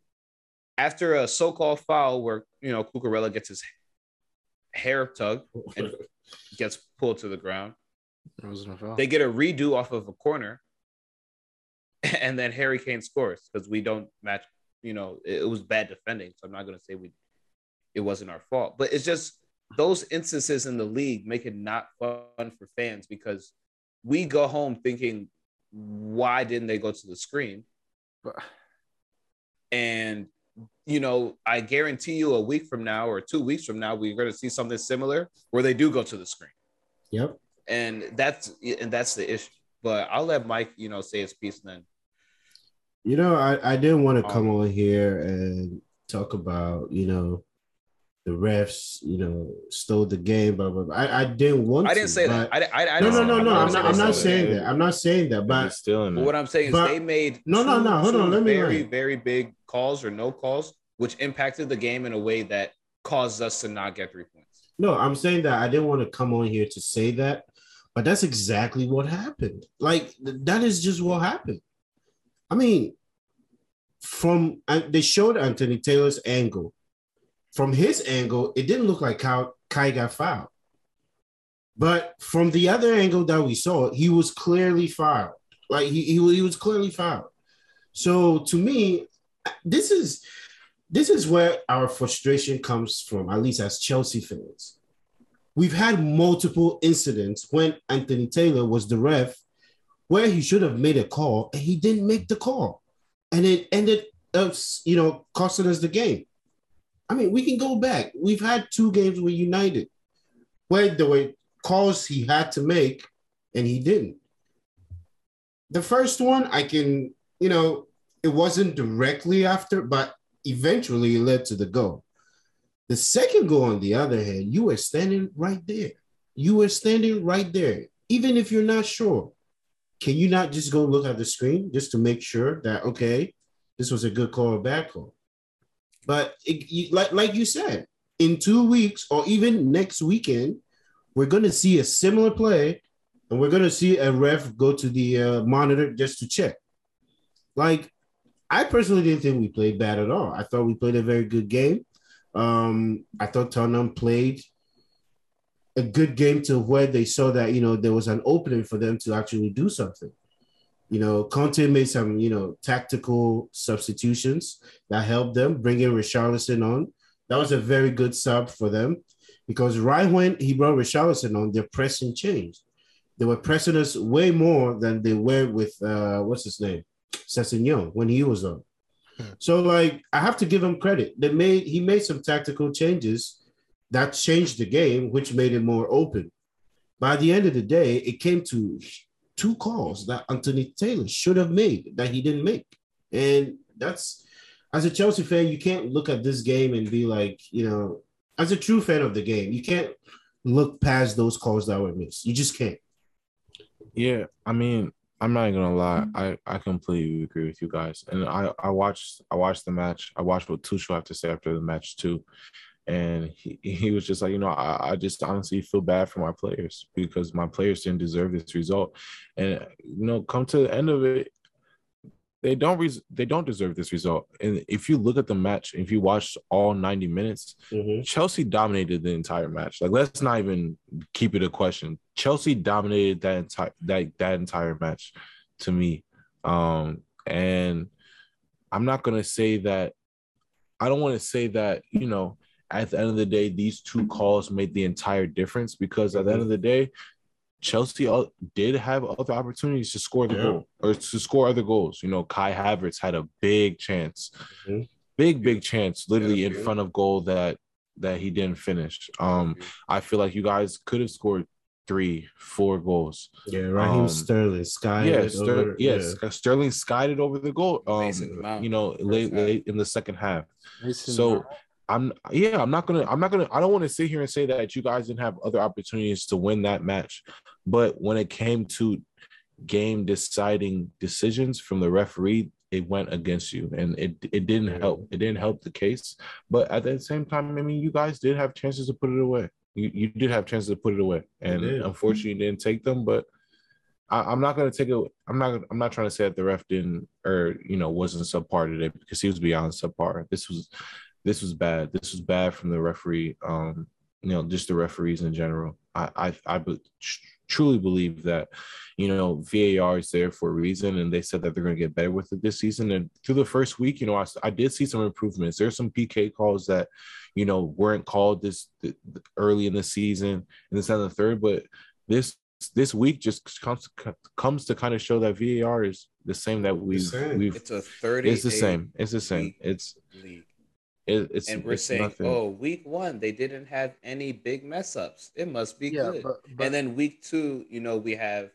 after a so-called foul where, you know, Cucurella gets his hair tugged and gets pulled to the ground, they get a redo off of a corner, and then Harry Kane scores because we don't match, you know, it was bad defending. So I'm not going to say it wasn't our fault. But it's just those instances in the league make it not fun for fans because we go home thinking, why didn't they go to the screen? And, you know, I guarantee you a week from now or 2 weeks from now, we're going to see something similar where they do go to the screen. Yep. And that's the issue. But I'll let Mike, you know, say his piece then. You know, I didn't want to come over here and talk about, you know, the refs, you know, stole the game, blah, blah, blah. I didn't want to. I didn't say that. No. I'm not saying that. But still, what I'm saying is they made two very, very big calls or no calls, which impacted the game in a way that caused us to not get 3 points. No, I'm saying that I didn't want to come on here to say that But that's exactly what happened. Like, that is just what happened. I mean, from they showed Anthony Taylor's angle. From his angle, it didn't look like Kai got fouled. But from the other angle that we saw, he was clearly fouled. Like, he was clearly fouled. So, to me, this is where our frustration comes from, at least as Chelsea fans. We've had multiple incidents when Anthony Taylor was the ref where he should have made a call, and he didn't make the call. And it ended up, you know, costing us the game. I mean, we can go back. We've had two games with United where there were calls he had to make, and he didn't. The first one, I can, you know, it wasn't directly after, but eventually it led to the goal. The second goal, on the other hand, you were standing right there. You were standing right there. Even if you're not sure, can you not just go look at the screen just to make sure that, okay, this was a good call or bad call? But like you said, in 2 weeks or even next weekend, we're going to see a similar play, and we're going to see a ref go to the monitor just to check. Like, I personally didn't think we played bad at all. I thought we played a very good game. I thought Tottenham played a good game to where they saw that, you know, there was an opening for them to actually do something. You know, Conte made some, you know, tactical substitutions that helped them, bringing Richarlison on. That was a very good sub for them because right when he brought Richarlison on, their pressing changed. They were pressing us way more than they were with, what's his name? Sessegnon, when he was on. So, like, I have to give him credit. He made some tactical changes that changed the game, which made it more open. By the end of the day, it came to two calls that Anthony Taylor should have made that he didn't make. And that's, as a Chelsea fan, you can't look at this game and be like, you know, as a true fan of the game, you can't look past those calls that were missed. You just can't. Yeah, I mean, I'm not gonna lie, I completely agree with you guys. And I watched the match. I watched what Tuchel had to say after the match too. And he was just like, you know, I just honestly feel bad for my players because my players didn't deserve this result. And, you know, come to the end of it, they don't deserve this result. And if you look at the match, if you watch all 90 minutes, mm-hmm. Chelsea dominated the entire match. Like, let's not even keep it a question. Chelsea dominated that entire match to me. And I'm not going to say that – I don't want to say that, you know, at the end of the day, these two calls made the entire difference because at the end of the day, Chelsea did have other opportunities to score the goal or to score other goals. You know, Kai Havertz had a big chance, big chance, literally in front of goal that he didn't finish. I feel like you guys could have scored 3-4 goals. Yeah, Raheem Sterling skied it over. Yes, yeah. Sterling skied it over the goal. You know, late in the second half. I don't want to sit here and say that you guys didn't have other opportunities to win that match. But when it came to game deciding decisions from the referee, it went against you and it didn't help. It didn't help the case. But at the same time, I mean, you guys did have chances to put it away. You did have chances to put it away. And unfortunately you didn't take them, but I'm not going to take it. I'm not trying to say that the ref didn't, or, you know, wasn't subpar today because he was beyond subpar. This was bad. This was bad from the referee, you know, just the referees in general. I truly believe that, you know, VAR is there for a reason, and they said that they're going to get better with it this season. And through the first week, you know, I did see some improvements. There's some PK calls that, you know, weren't called this early in the season and this and the third, but this week just comes to kind of show that VAR is the same that we've it's a 30. It's the same. It's the same. It's league. Week one, they didn't have any big mess ups. It must be good. But, and then week two, you know, we have,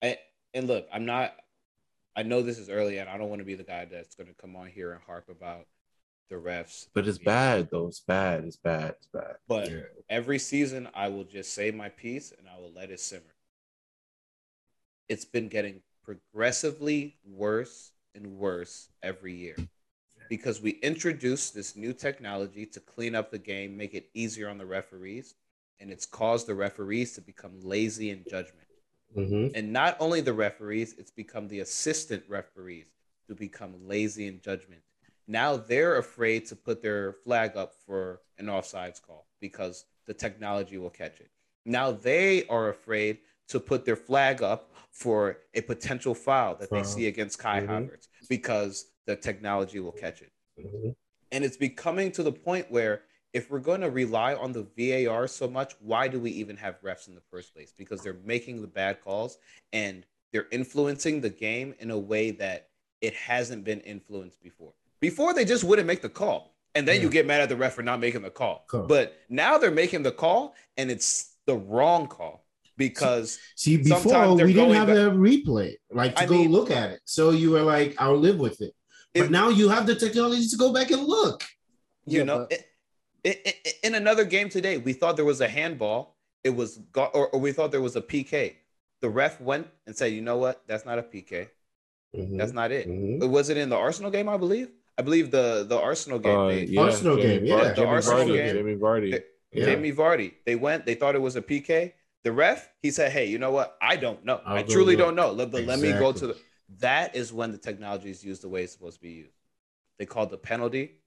and look, I know this is early and I don't want to be the guy that's going to come on here and harp about the refs. But it's bad though. It's bad. But every season I will just say my piece and I will let it simmer. It's been getting progressively worse and worse every year. Because we introduced this new technology to clean up the game, make it easier on the referees, and it's caused the referees to become lazy in judgment. Mm-hmm. And not only the referees, it's become the assistant referees to become lazy in judgment. Now they're afraid to put their flag up for an offsides call because the technology will catch it. Now they are afraid to put their flag up for a potential foul that they see against Kai Havertz because the technology will catch it. Mm-hmm. And it's becoming to the point where if we're going to rely on the VAR so much, why do we even have refs in the first place? Because they're making the bad calls and they're influencing the game in a way that it hasn't been influenced before. Before, they just wouldn't make the call. And then you get mad at the ref for not making the call. But now they're making the call and it's the wrong call. Because before we didn't have the replay, like to go look at it. So you were like, I'll live with it. But now you have the technology to go back and look. You know, in another game today, we thought there was a handball. It was, or we thought there was a PK. The ref went and said, you know what? That's not a PK. Mm-hmm. That's not it. Mm-hmm. Was it in the Arsenal game? I believe the Arsenal game. Jamie Vardy. They went. They thought it was a PK. The ref, he said, hey, you know what? I don't know. I truly don't know. Let me go to the... That is when the technology is used the way it's supposed to be used. They called the penalty.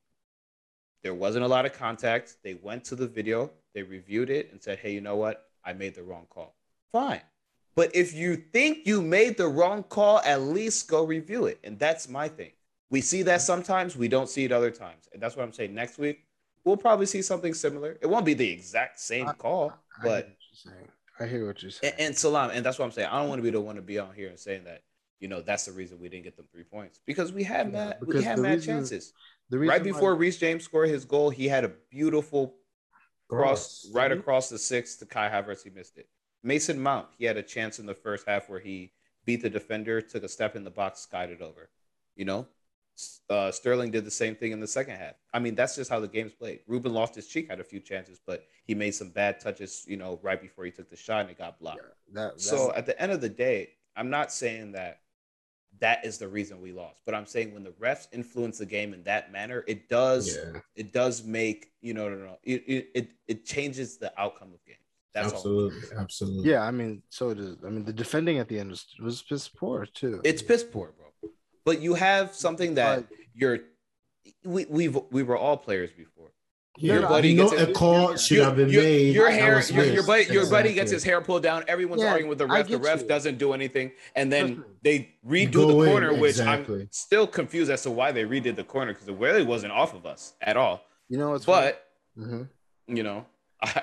There wasn't a lot of contact. They went to the video. They reviewed it and said, hey, you know what? I made the wrong call. Fine. But if you think you made the wrong call, at least go review it. And that's my thing. We see that sometimes. We don't see it other times. And that's what I'm saying. Next week, we'll probably see something similar. It won't be the exact same call, but... I hear what you're saying. And Salam, and that's what I'm saying. I don't want to be the one to be on here and saying that, you know, that's the reason we didn't get them 3 points. Because we had mad chances. Right before Reece James scored his goal, he had a beautiful cross right across the six to Kai Havertz. He missed it. Mason Mount, he had a chance in the first half where he beat the defender, took a step in the box, skied it over. You know, Sterling did the same thing in the second half. I mean, that's just how the game's played. Ruben Loftus-Cheek had a few chances, but he made some bad touches, you know, right before he took the shot and it got blocked. Yeah, so at the end of the day, I'm not saying that is the reason we lost, but I'm saying when the refs influence the game in that manner, it does make, you know, it changes the outcome of games. That's absolutely. Yeah, I mean, so it is. I mean, the defending at the end was piss poor too. It's piss poor, bro. But you have something that we were all players before. Yeah, your buddy gets a call should have been made. Your buddy gets his hair pulled down. Everyone's arguing with the ref. The ref doesn't do anything, and then they redo the corner, which I'm still confused as to why they redid the corner because it really wasn't off of us at all. You know, you know,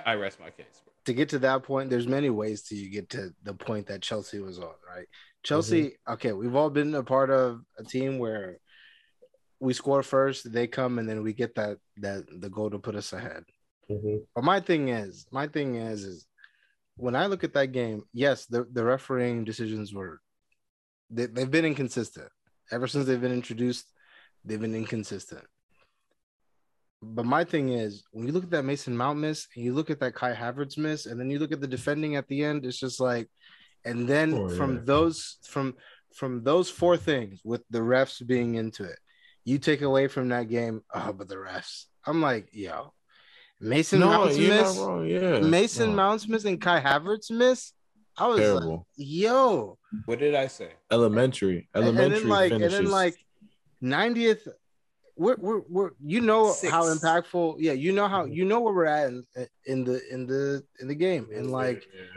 I rest my case. To get to that point, there's many ways to you get to the point that Chelsea was on, right? Chelsea, okay, we've all been a part of a team where we score first, they come, and then we get the goal to put us ahead. Mm-hmm. But my thing is when I look at that game, yes, the refereeing decisions were – they've been inconsistent. Ever since they've been introduced, they've been inconsistent. But my thing is, when you look at that Mason Mount miss, and you look at that Kai Havertz miss, and then you look at the defending at the end, it's just like – and then from those four things with the refs being into it, you take away from that game. Oh, but the refs. I'm like, yo, Mason Mount's miss and Kai Havertz miss. I was terrible. Like, yo, what did I say? Elementary, and then 90th. We're Six. How impactful, where we're at in the game, and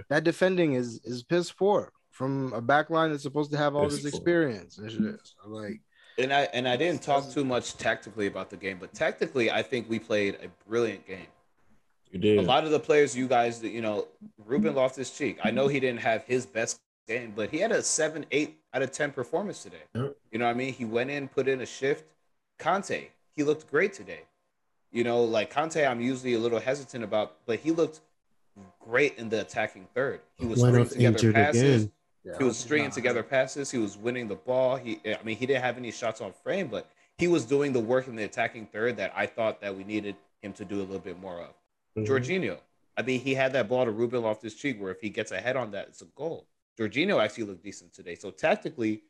that defending is piss poor from a back line that's supposed to have all this experience. It's just, and I didn't talk too much tactically about the game, but tactically I think we played a brilliant game. You did. A lot of the players, you guys, you know, Ruben Loftus-Cheek. I know he didn't have his best game, but he had a 7, 8 out of 10 performance today. Yep. You know what I mean? He went in, put in a shift. Conte, he looked great today. You know, like Conte, I'm usually a little hesitant about, but he looked great in the attacking third. He was stringing together passes. Yeah, he was stringing together passes. He was winning the ball. He didn't have any shots on frame, but he was doing the work in the attacking third that I thought that we needed him to do a little bit more of. Mm-hmm. Jorginho, I mean, he had that ball to Ruben Loftus-Cheek where if he gets ahead on that, it's a goal. Jorginho actually looked decent today. So tactically,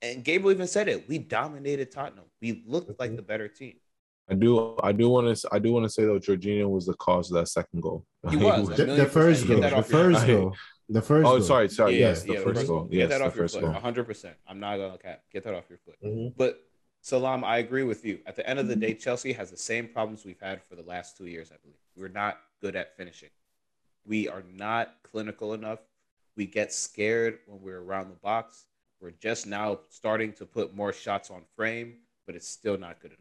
and Gabriel even said it. We dominated Tottenham. We looked like the better team. I do want to say though, Jorginho was the cause of that second goal. He was the first goal. The first goal. Sorry. Yeah, yes, the first goal. Get that off your foot, 100%. I'm not going to cap. Get that off your foot. Mm-hmm. But, Salam, I agree with you. At the end of the day, Chelsea has the same problems we've had for the last 2 years, I believe. We're not good at finishing. We are not clinical enough. We get scared when we're around the box. We're just now starting to put more shots on frame, but it's still not good enough.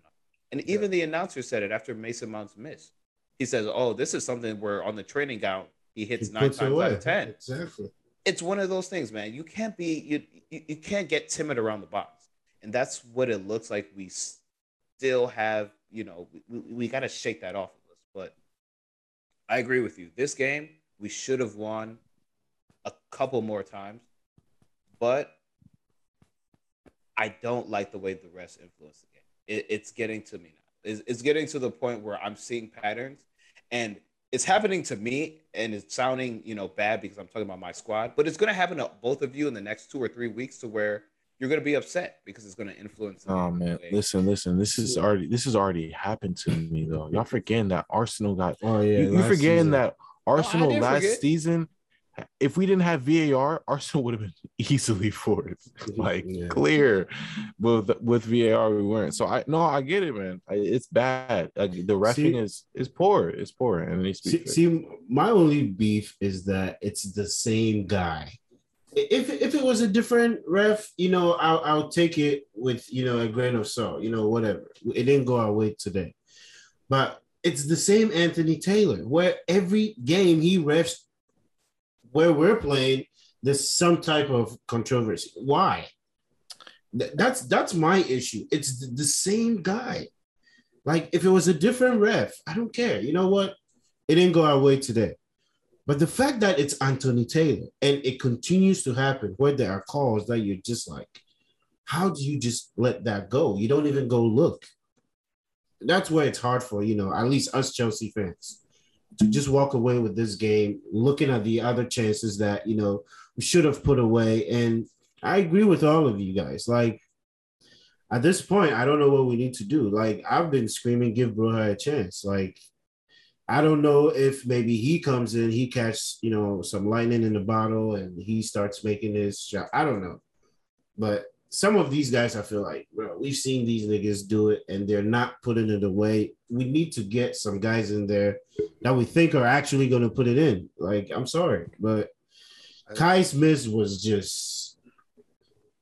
And even the announcer said it after Mason Mount's miss. He says, oh, this is something where on the training ground, he hits 9 times out of 10. Exactly. It's one of those things, man. You can't be, you can't get timid around the box. And that's what it looks like. We still have, you know, we got to shake that off of us. But I agree with you. This game, we should have won a couple more times. But I don't like the way the refs influenced the game. It's getting to me now. It's getting to the point where I'm seeing patterns. And it's happening to me, and it's sounding, you know, bad because I'm talking about my squad. But it's going to happen to both of you in the next 2 or 3 weeks to where you're going to be upset because it's going to influence. Oh, man. Listen. This has already happened to me, though. Y'all forgetting that Arsenal got – oh, yeah. You forgetting that Arsenal last season – if we didn't have VAR, Arsenal would have been easily fourth. Like, clear. But with VAR, we weren't. So, I get it, man. It's bad. Like, the refing is poor. It's poor. And they see, my only beef is that it's the same guy. If it was a different ref, you know, I'll take it with, you know, a grain of salt, you know, whatever. It didn't go our way today. But it's the same Anthony Taylor, where every game he refs where we're playing, there's some type of controversy. Why? That's my issue. It's the same guy. Like, if it was a different ref, I don't care. You know what? It didn't go our way today. But the fact that it's Anthony Taylor and it continues to happen where there are calls that you're just like, how do you just let that go? You don't even go look. That's where it's hard for, you know, at least us Chelsea fans to just walk away with this game, looking at the other chances that, you know, we should have put away. And I agree with all of you guys. Like, at this point, I don't know what we need to do. Like, I've been screaming, give Broha a chance. Like, I don't know if maybe he comes in, he catches, you know, some lightning in the bottle and he starts making his shot. I don't know. But some of these guys, I feel like, bro, we've seen these niggas do it and they're not putting it away. We need to get some guys in there that we think are actually going to put it in. Like, I'm sorry, but Kai's miss was just,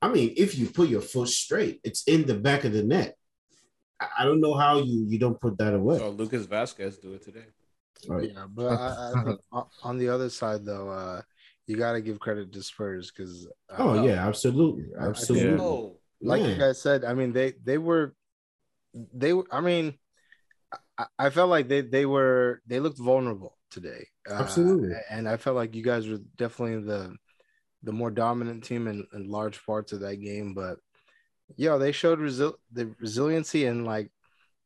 I mean, if you put your foot straight, it's in the back of the net. I don't know how you don't put that away. So Lucas Vasquez do it today. Right. Yeah, but I think on the other side, though, you got to give credit to Spurs because. Oh, yeah, absolutely. Like you guys said, I mean, they were. I mean, I felt like they looked vulnerable today. Absolutely. And I felt like you guys were definitely the more dominant team in large parts of that game, but. Yeah, they showed the resiliency and, like,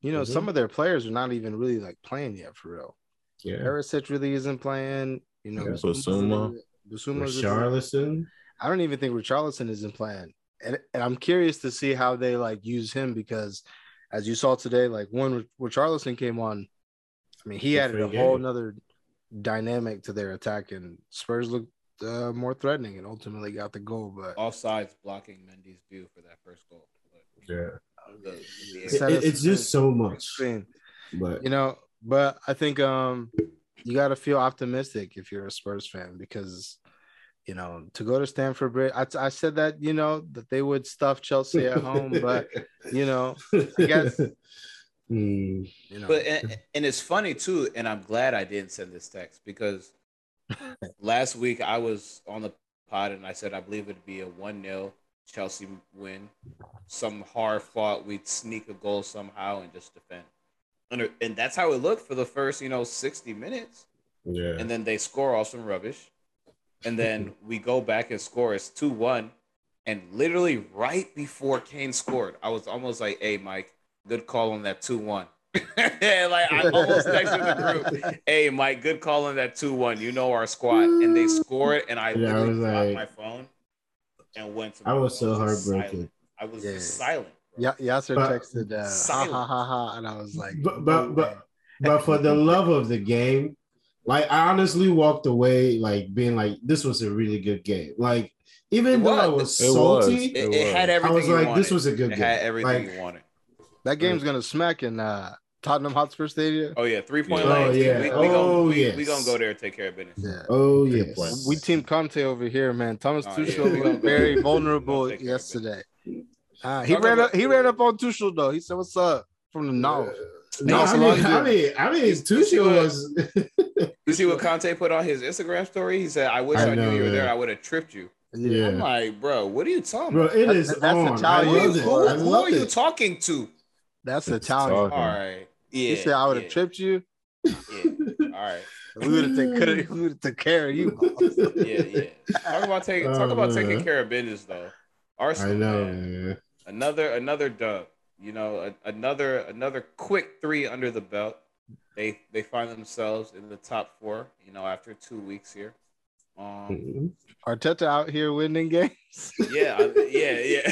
you know, some of their players are not even really, like, playing yet for real. Yeah. Perisic really isn't playing. You know, Richarlison. I don't even think Richarlison isn't playing. And I'm curious to see how they, like, use him because, as you saw today, like, when Richarlison came on, I mean, he added a whole nother dynamic to their attack, and Spurs looked more threatening and ultimately got the goal, but offsides blocking Mendy's view for that first goal. But, it's just so much. But you know, but I think you got to feel optimistic if you're a Spurs fan because you know to go to Stamford Bridge. I said that you know that they would stuff Chelsea at home, but you know, I guess. You know. But and it's funny too, and I'm glad I didn't send this text because. Last week, I was on the pod and I said I believe it'd be a 1-0 Chelsea win. Some hard fought, we'd sneak a goal somehow and just defend. And that's how it looked for the first, you know, 60 minutes. Yeah. And then they score off some rubbish. And then we go back and score. It's 2-1. And literally right before Kane scored, I was almost like, hey, Mike, good call on that 2-1. Like I almost texted the group, hey Mike, good call on that 2-1. You know our squad, and they scored, and I literally dropped my phone and went. To I was so heartbroken. I was silent. Yeah, Yasser texted silent, and I was like, but for the love of the game, Like, I honestly walked away, like, being like, this was a really good game. Like, even though I was salty, it had everything I was like, this was a good game. It had everything you wanted. That game's going to smack in Tottenham Hotspur Stadium. Oh, yeah. 3-point line. Oh, yeah. We're going to go there and take care of business. Yeah. Oh, yeah. We team Conte over here, man. Thomas Tuchel was very vulnerable yesterday. He ran up on Tuchel, though. He said, what's up? From the knowledge. Tuchel was... You see what Conte put on his Instagram story? He said, I wish I knew you were there. I would have tripped you. Yeah. I'm like, bro, what are you talking about? Bro, that's Italian. Who are you talking to? That's Italian. All right. Yeah. He said, I would have tripped you. Yeah. All right. We would have taken care of you. Yeah. Talk about taking care of business, though. Arsenal, I know, man. Another dub. You know, another quick three under the belt. They find themselves in the top four, you know, after 2 weeks here. Arteta out here winning games. Yeah. Right, hey.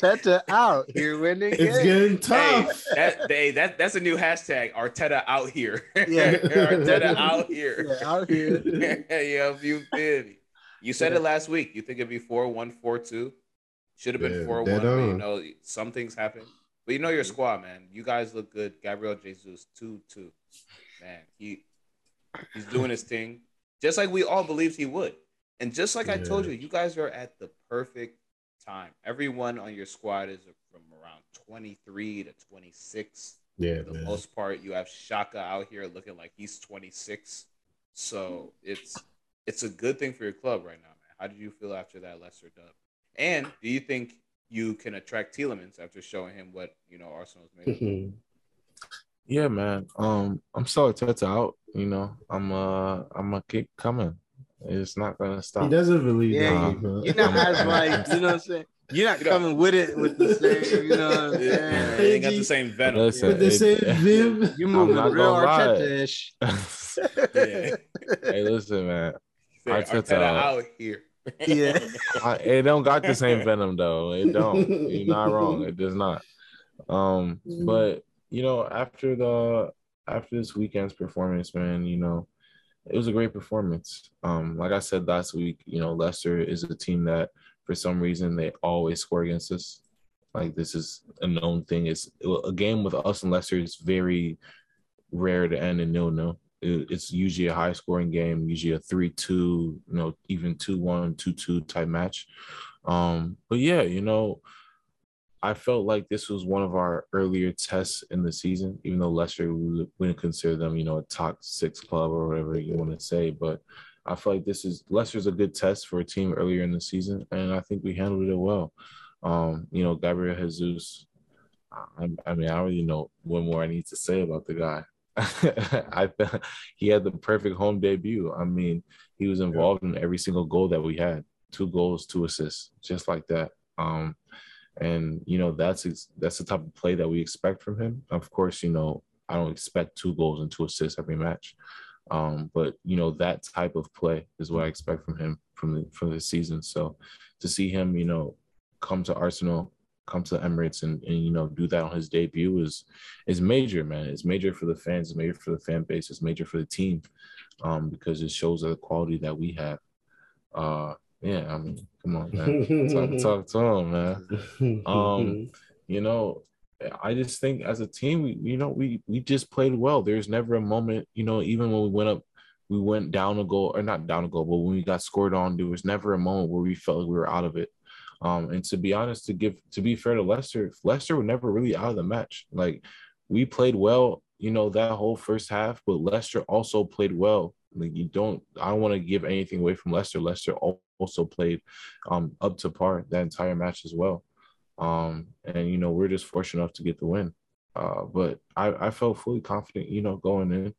Arteta out here winning games. It's getting tough. Hey, that's a new hashtag. Arteta out here. Yeah. Arteta out here. Yeah, out here. Yeah, you feel me. You said it last week. You think it'd be 4-1, 4-2. Should have been 4-1. You know, some things happen. But you know your squad, man. You guys look good. Gabriel Jesus, 2-2. Man, he's doing his thing. Just like we all believed he would. And just like I told you, you guys are at the perfect time. Everyone on your squad is from around 23 to 26. Yeah, for the most part. You have Xhaka out here looking like he's 26. So it's a good thing for your club right now, man. How did you feel after that Leicester dub? And do you think you can attract Tielemans after showing him what, you know, Arsenal's made? Mm-hmm. Yeah, man. I'm so Arteta out. You know, I'm gonna keep coming. It's not gonna stop. He doesn't believe. Yeah, you're not as like, you know what I'm saying. You're not coming with it with the same, you know what I'm saying. You ain't got the same venom. Listen, with the same vim. You moving real Arteta-ish. Hey, listen, man. Arteta out here. Yeah, it don't got the same venom though. It don't. You're not wrong. It does not. But you know, after this weekend's performance, man, you know, it was a great performance. Like I said last week, you know, Leicester is a team that for some reason they always score against us. Like this is a known thing. It's a game with us and Leicester is very rare to end in 0-0. It's usually a high-scoring game, usually a 3-2, you know, even 2-1, 2-2 type match. But, yeah, you know, I felt like this was one of our earlier tests in the season, even though Leicester, we wouldn't consider them, you know, a top six club or whatever you want to say. But I feel like Leicester's a good test for a team earlier in the season, and I think we handled it well. You know, Gabriel Jesus, I mean, I already know what more I need to say about the guy. I felt he had the perfect home debut. I mean, he was involved in every single goal that we had. 2 goals, 2 assists, just like that. And you know, that's the type of play that we expect from him. Of course, you know, I don't expect 2 goals and 2 assists every match. But you know, that type of play is what I expect from him from this season. So to see him, you know, come to Arsenal, come to the Emirates and you know, do that on his debut is major, man. It's major for the fans, it's major for the fan base, it's major for the team, because it shows the quality that we have. I mean, come on, man. Talk to him, man. You know, I just think as a team, we just played well. There's never a moment, you know, even when we went down a goal, or not down a goal, but when we got scored on, there was never a moment where we felt like we were out of it. And to be honest, to be fair to Leicester were never really out of the match. Like, we played well, you know, that whole first half, but Leicester also played well. Like, I don't want to give anything away from Leicester. Leicester also played up to par that entire match as well. And, you know, we're just fortunate enough to get the win. But I felt fully confident, you know, going in.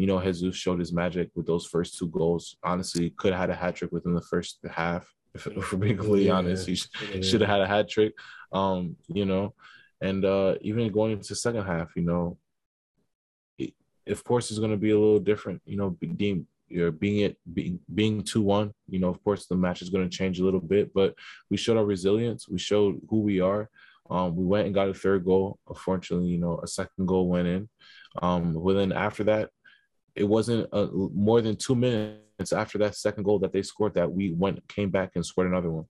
You know, Jesus showed his magic with those first 2 goals. Honestly, could have had a hat trick within the first half. If we're being completely honest, he should have had a hat trick, you know. And even going into the second half, you know, of course, it's going to be a little different, you know, being 2-1, you know, of course, the match is going to change a little bit, but we showed our resilience. We showed who we are. We went and got a 3rd goal. Unfortunately, you know, a 2nd goal went in. Well, then after that, it wasn't more than 2 minutes after that second goal that they scored that we came back and scored another one.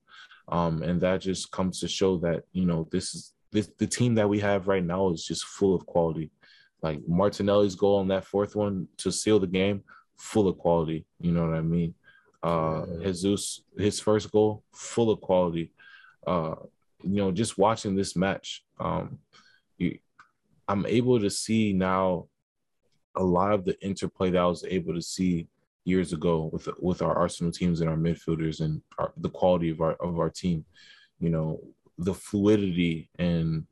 And that just comes to show that, you know, the team that we have right now is just full of quality. Like Martinelli's goal on that fourth one to seal the game, full of quality. You know what I mean? Jesus, his first goal, full of quality. You know, just watching this match, I'm able to see now a lot of the interplay that I was able to see years ago with our Arsenal teams and our midfielders and the quality of our team. You know, the fluidity and,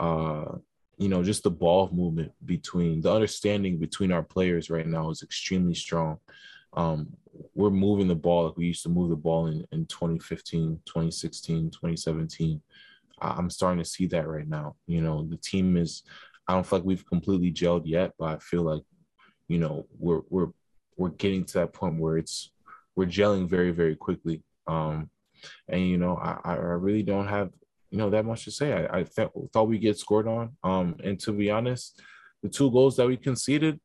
you know, just the ball movement between the understanding between our players right now is extremely strong. We're moving the ball like we used to move the ball in 2015, 2016, 2017. I'm starting to see that right now. You know, the team is, I don't feel like we've completely gelled yet, but I feel like, you know, we're getting to that point where we're gelling very, very quickly. And, you know, I really don't have, you know, that much to say. I thought we get scored on. And to be honest, the two goals that we conceded,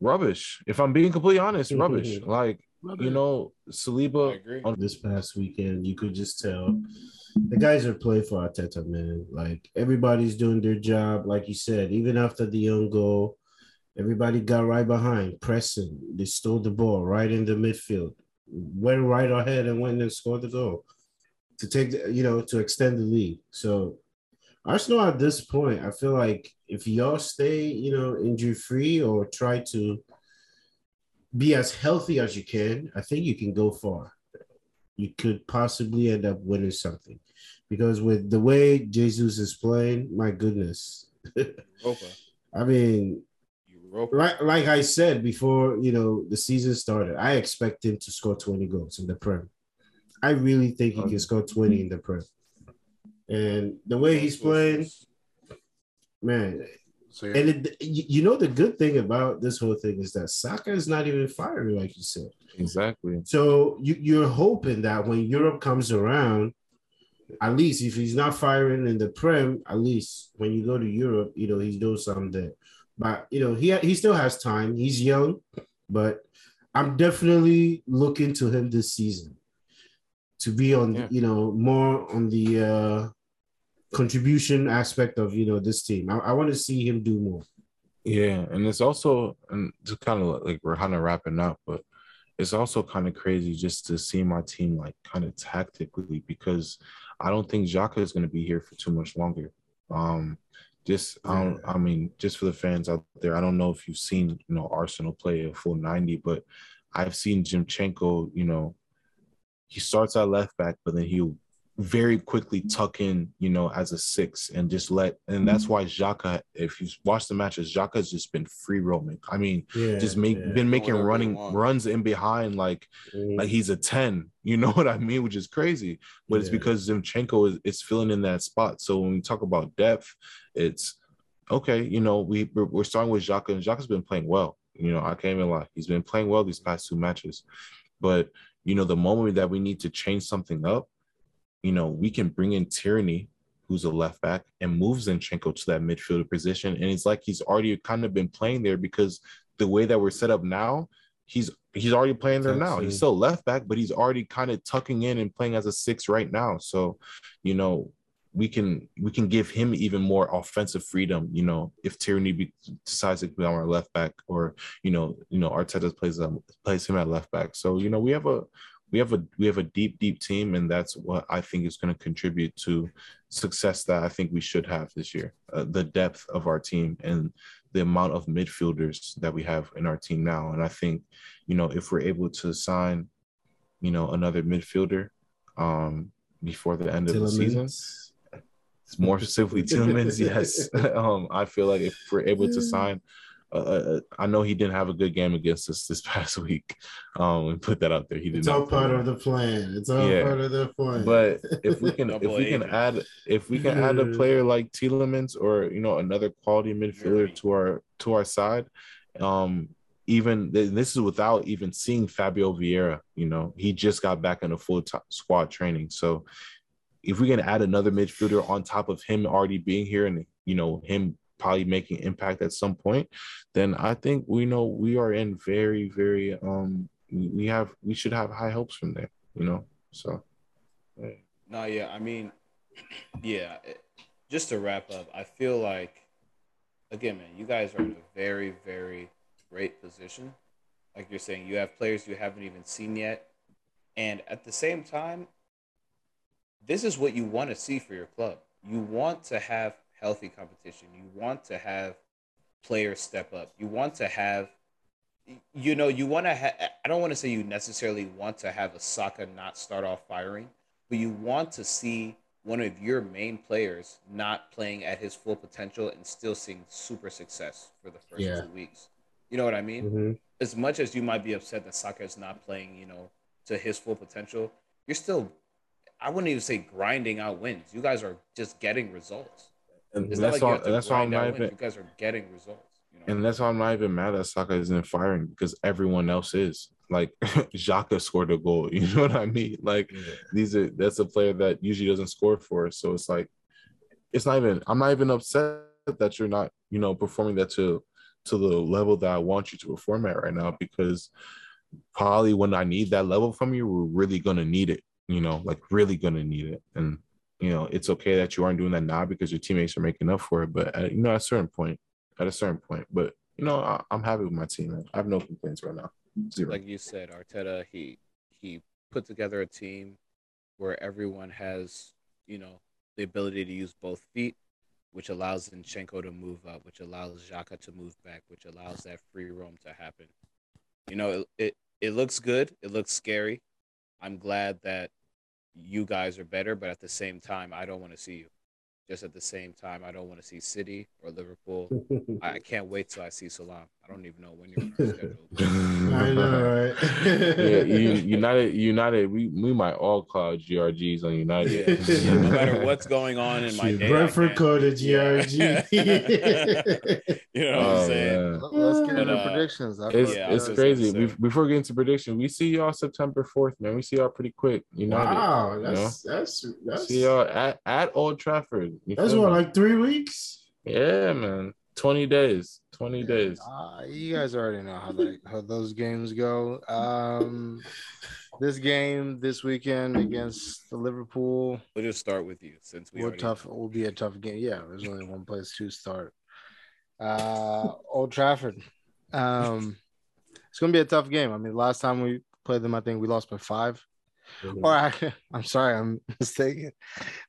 rubbish. If I'm being completely honest, rubbish. Like, you know, Saliba on this past weekend, you could just tell the guys are playing for Arteta, man. Like, everybody's doing their job. Like you said, even after the own goal, everybody got right behind, pressing. They stole the ball right in the midfield, went right ahead and went and scored the goal to take the, you know, to extend the lead. So Arsenal at this point, I feel like if y'all stay, you know, injury-free or try to be as healthy as you can, I think you can go far. You could possibly end up winning something. Because with the way Jesus is playing, my goodness. Okay. I mean, like I said before, you know, the season started, I expect him to score 20 goals in the Prem. I really think he can score 20 in the Prem. And the way he's playing, man. So, yeah. And you know, the good thing about this whole thing is that Saka is not even firing, like you said. Exactly. So you're hoping that when Europe comes around, at least if he's not firing in the Prem, at least when you go to Europe, you know, he's doing something there. But, you know, he still has time. He's young, but I'm definitely looking to him this season to be on, you know, more on the contribution aspect of, you know, this team. I want to see him do more. Yeah, and it's also, and just kind of like we're kind of wrapping up, but it's also kind of crazy just to see my team like kind of tactically, because I don't think Xhaka is going to be here for too much longer. Just for the fans out there, I don't know if you've seen, you know, Arsenal play a full 90, but I've seen Zinchenko, you know, he starts at left back, but then he'll very quickly tuck in, you know, as a six and just let – and that's why Xhaka, if you've watched the matches, Xhaka's just been free roaming. I mean, been making runs in behind like he's a 10. You know what I mean? Which is crazy. But it's because Zinchenko is filling in that spot. So when we talk about depth, it's, okay, you know, we're starting with Xhaka, and Xhaka's been playing well. You know, I can't even lie. He's been playing well these past two matches. But, you know, the moment that we need to change something up, you know, we can bring in Tierney, who's a left back, and move Zinchenko to that midfielder position. And it's like he's already kind of been playing there, because the way that we're set up now, he's already playing there now. He's still left back, but he's already kind of tucking in and playing as a six right now. So, you know, we can give him even more offensive freedom, you know, if Tierney decides to be on our left back, or, you know, Arteta plays him at left back. So, you know, we have a deep team, and that's what I think is going to contribute to success that I think we should have this year. The depth of our team and the amount of midfielders that we have in our team now. And I think, you know, if we're able to sign, you know, another midfielder before the end of the season, more specifically Tielemans, yes. I feel like if we're able to sign, I know he didn't have a good game against us this past week. We put that out there. He did. It's all part of the plan. It's all part of the plan. But if we can add a player like Tielemans, or, you know, another quality midfielder to our side, even this is without even seeing Fabio Vieira. You know, he just got back into full squad training. So if we can add another midfielder on top of him already being here, and, you know, him probably make an impact at some point, then I think we know we are in very, very we should have high hopes from there, you know. So yeah. No, yeah, I mean, yeah, just to wrap up, I feel like, again, man, you guys are in a very, very great position. Like you're saying, you have players you haven't even seen yet. And at the same time, this is what you want to see for your club. You want to have healthy competition. You want to have players step up. You want to have, you know, you want to have, I don't want to say you necessarily want to have a Saka not start off firing, but you want to see one of your main players not playing at his full potential and still seeing super success for the first 2 weeks. You know what I mean? Mm-hmm. As much as you might be upset that Saka is not playing, you know, to his full potential, you're still, I wouldn't even say grinding out wins. You guys are just getting results. And that's why I'm not even, you guys are getting results. You know? And that's why I'm not even mad that Saka isn't firing, because everyone else is. Like Xhaka scored a goal, you know what I mean? Like that's a player that usually doesn't score for us. So it's like, it's not even, I'm not even upset that you're not, you know, performing that to the level that I want you to perform at right now, because probably when I need that level from you, we're really going to need it, you know, like really going to need it. And, you know, it's okay that you aren't doing that now because your teammates are making up for it. But, you know, at a certain point, but, you know, I'm happy with my team, man. I have no complaints right now. Zero. Like you said, Arteta, he put together a team where everyone has, you know, the ability to use both feet, which allows Zinchenko to move up, which allows Xhaka to move back, which allows that free roam to happen. You know, it looks good. It looks scary. I'm glad that you guys are better, but at the same time, I don't want to see you. Just at the same time, I don't want to see City or Liverpool. I can't wait till I see Salah. I don't even know when you're on our schedule. I know, right? Yeah, United. We might all call GRGs on United. Yeah, no matter what's going on in my day. Brentford coded GRG. You know what I'm saying? Yeah. Let's get into predictions. It's crazy. Before getting to predictions, we see y'all September 4th, man. We see y'all pretty quick. United. Wow, that's see y'all at Old Trafford. That's what, like 3 weeks? Yeah, man. 20 days. You guys already know how those games go. This game this weekend against the Liverpool. We'll just start with you since will be a tough game. Yeah, there's only one place to start. Old Trafford. It's gonna be a tough game. I mean, last time we played them, I think we lost by 5. Mm-hmm. I'm sorry, I'm mistaken.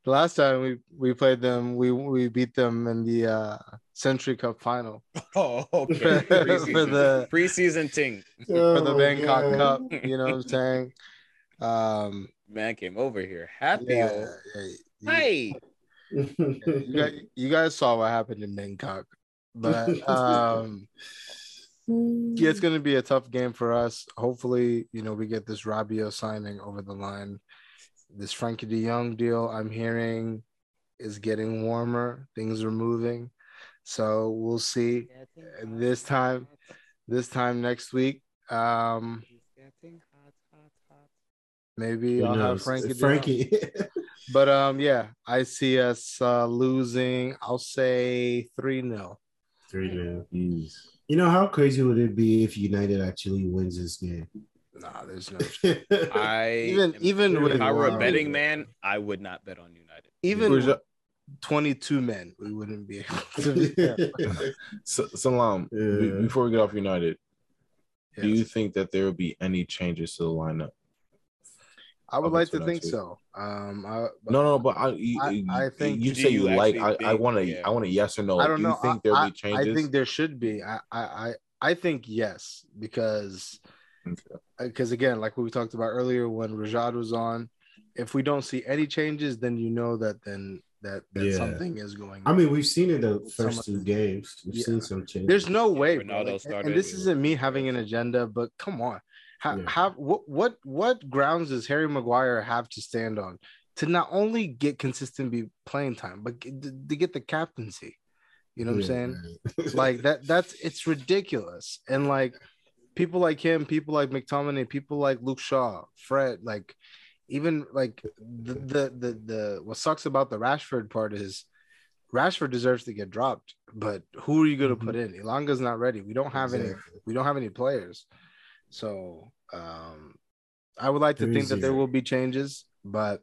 The last time we played them, we beat them in the Century Cup final. Oh, okay. For the preseason thing. For the Bangkok Cup, you know what I'm saying? Man came over here happy. Yeah, hey. You guys saw what happened in Bangkok. But yeah, it's going to be a tough game for us. Hopefully, you know, we get this Rabiot signing over the line. This Frenkie de Jong deal, I'm hearing, is getting warmer. Things are moving. So we'll see this time next week. Maybe I'll have Frenkie. But yeah, I see us losing. I'll say 3-0. 3-0. You know, how crazy would it be if United actually wins this game? Nah, there's no shit. If I were a betting man, I would not bet on United. Even 22 men, we wouldn't be able to. Yeah. So, Salam, before we get off United, do you think that there will be any changes to the lineup? I would like to think so. I think you say you like. I want a yes or no. I don't know. Do you think there'll be changes? I think there should be. I think yes, because again, like we talked about earlier when Rajat was on, if we don't see any changes, then you know that something is going on. I mean, we've seen it the first 2 games. We've seen some changes. There's no way. And this isn't me having an agenda, but come on. What grounds does Harry Maguire have to stand on to not only get consistent playing time, but to get the captaincy? You know what I'm saying? Like it's ridiculous. And like people like him, people like McTominay, people like Luke Shaw, Fred, like even like the what sucks about the Rashford part is Rashford deserves to get dropped, but who are you going to put in? Ilanga's not ready. We don't have any. We don't have any players. So I would like to think that there will be changes, but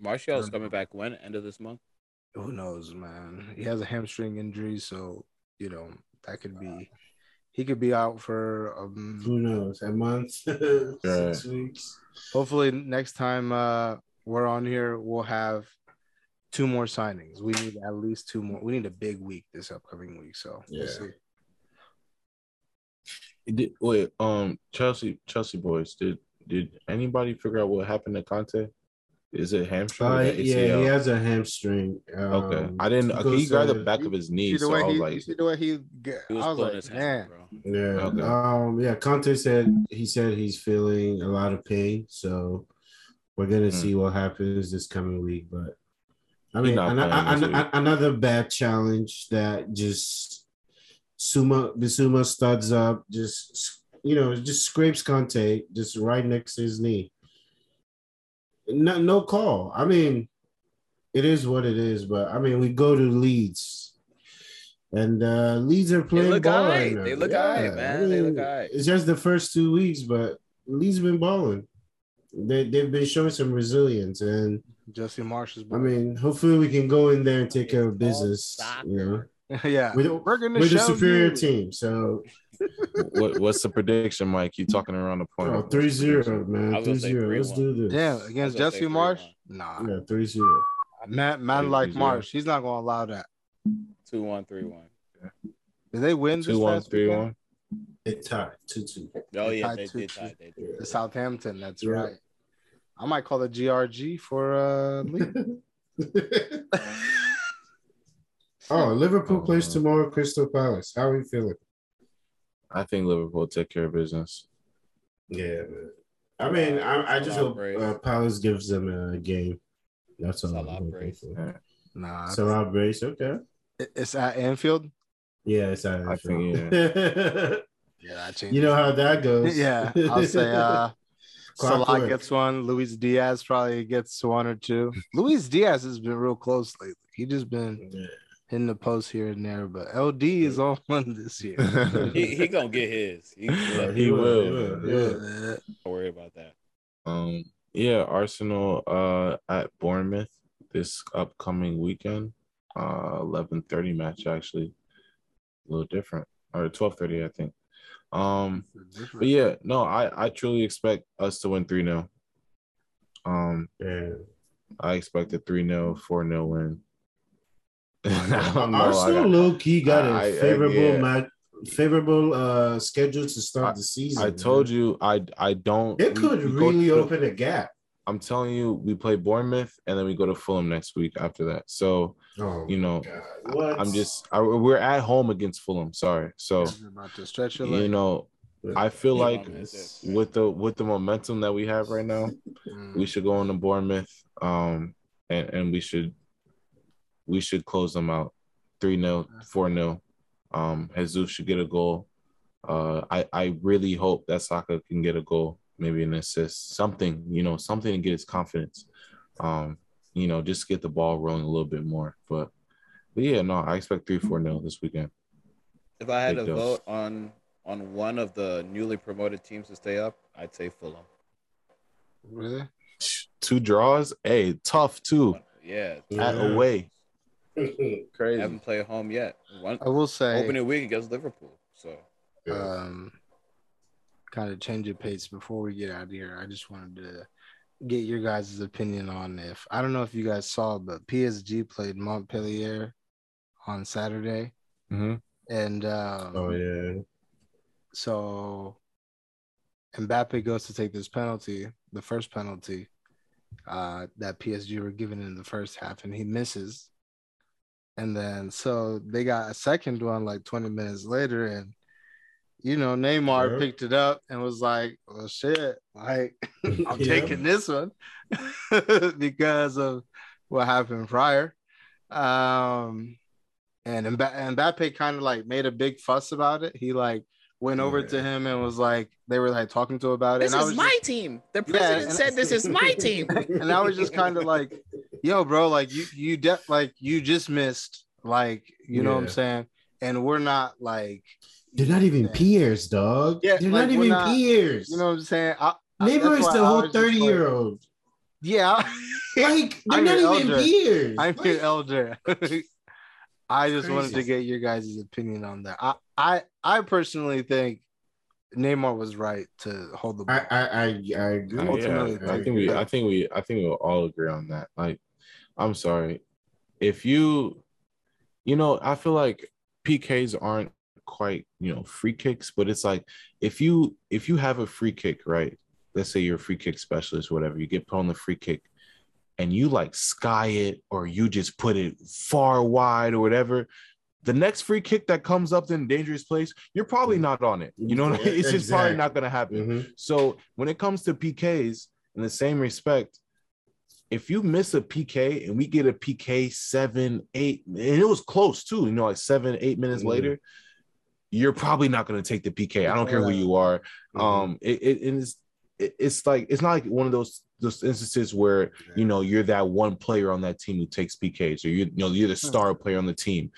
Martial's coming back when? End of this month? Who knows, man? He has a hamstring injury, so you know that could be. He could be out for who knows, a month, 6 weeks. Hopefully, next time we're on here, we'll have. 2 more signings. We need at least 2 more. We need a big week this upcoming week. So we'll see. Wait, Chelsea boys, did anybody figure out what happened to Conte? Is it hamstring? Yeah, he has a hamstring. Okay, I didn't. He got the back of his knee. So you see the way he was like, his hand, bro. Yeah. Okay. Conte said he's feeling a lot of pain. So we're gonna see what happens this coming week, but. I mean, another bad challenge that just Bissouma studs up, just scrapes Conte just right next to his knee. No call. I mean, it is what it is, but I mean, we go to Leeds, and Leeds are playing ball right now. They look all right, man. I mean, they look all right. It's just the first 2 weeks, but Leeds have been balling. They've been showing some resilience and. Jesse Marsh's. I mean, hopefully we can go in there and take care of business. You know? Yeah, we're the superior team. So, what's the prediction, Mike? You talking around the point? 3-0, man. 3-0. Let's do this. Yeah, against Jesse Marsh. Nah. Yeah, 3-0. Man, like Marsh, he's not gonna allow that. 2-1, 3-1. Did they win? 2-1, 3-1. They tied 2-2. Oh yeah, they did tie. They did. Southampton. That's right. I might call the GRG for Liverpool. Liverpool plays tomorrow, Crystal Palace. How are you feeling? I think Liverpool take care of business. Yeah, man. I mean, I just hope Palace gives them a game. That's all. Salah brace. Okay. It's at Anfield. Yeah, it's at Anfield. I changed. You know how that goes. Yeah, I'll say. Salah gets one. Luis Diaz probably gets one or two. Luis Diaz has been real close lately. He just been hitting the post here and there, but LD is on one this year. he gonna get his. He will. Yeah. Don't worry about that. Arsenal at Bournemouth this upcoming weekend. 11:30 match, actually. A little different. Or 12:30, I think. But yeah, no, I truly expect us to win 3-0. I expect a 3-0, 4-0 win. Arsenal low key got a favorable schedule to start the season. I told you, I don't. It could really open a gap. I'm telling you, we play Bournemouth and then we go to Fulham next week after that. So, we're at home against Fulham. Sorry. So, about to stretch your leg. I feel like with the momentum that we have right now, we should go into Bournemouth and we should close them out 3-0, 4-0. Jesus should get a goal. I really hope that Saka can get a goal. Maybe an assist, something to get his confidence, just get the ball rolling a little bit more. But yeah, no, I expect 3-4-0 this weekend. If I had to vote on one of the newly promoted teams to stay up, I'd say Fulham. Really? 2 draws? Hey, tough too. Yeah. Away. Crazy. I haven't played home yet. I will say. Opening week against Liverpool. So. Kind of change of pace before we get out of here. I just wanted to get your guys' opinion on I don't know if you guys saw, but PSG played Montpellier on Saturday. Mm-hmm. And so Mbappe goes to take this penalty, the first penalty that PSG were given in the first half, and he misses. And then so they got a second one like 20 minutes later, and Neymar picked it up and was like, well, shit, like, I'm taking this one because of what happened prior. And Mbappe kind of, like, made a big fuss about it. He, like, went over to him and was like, they were, like, talking to him about it. This is my team. The president said this is my team. And I was just kind of like, yo, bro, like you just missed, like, you know what I'm saying? And we're not like, they're not even peers, dog. Yeah, they're like, not even peers. You know what I'm saying? Neymar is the whole 30-year-old. Yeah. Like, they're not even peers. I'm your elder. I just wanted to get your guys' opinion on that. I personally think Neymar was right to hold the ball. I agree. I think we'll all agree on that. Like, I'm sorry. If you know, I feel like PKs aren't quite, you know, free kicks, but it's like if you have a free kick, right? Let's say you're a free kick specialist, whatever, you get put on the free kick and you like sky it, or you just put it far wide or whatever. The next free kick that comes up in a dangerous place, you're probably not on it. You know what I mean? It's just probably not going to happen. Mm-hmm. So when it comes to PKs, in the same respect, if you miss a PK and we get a PK 7, 8, and it was close too, you know, like 7, 8 minutes later, you're probably not going to take the PK. I don't care who you are. It's like, it's not like one of those instances where, you know, you're that one player on that team who takes PKs, or you're the star player on the team.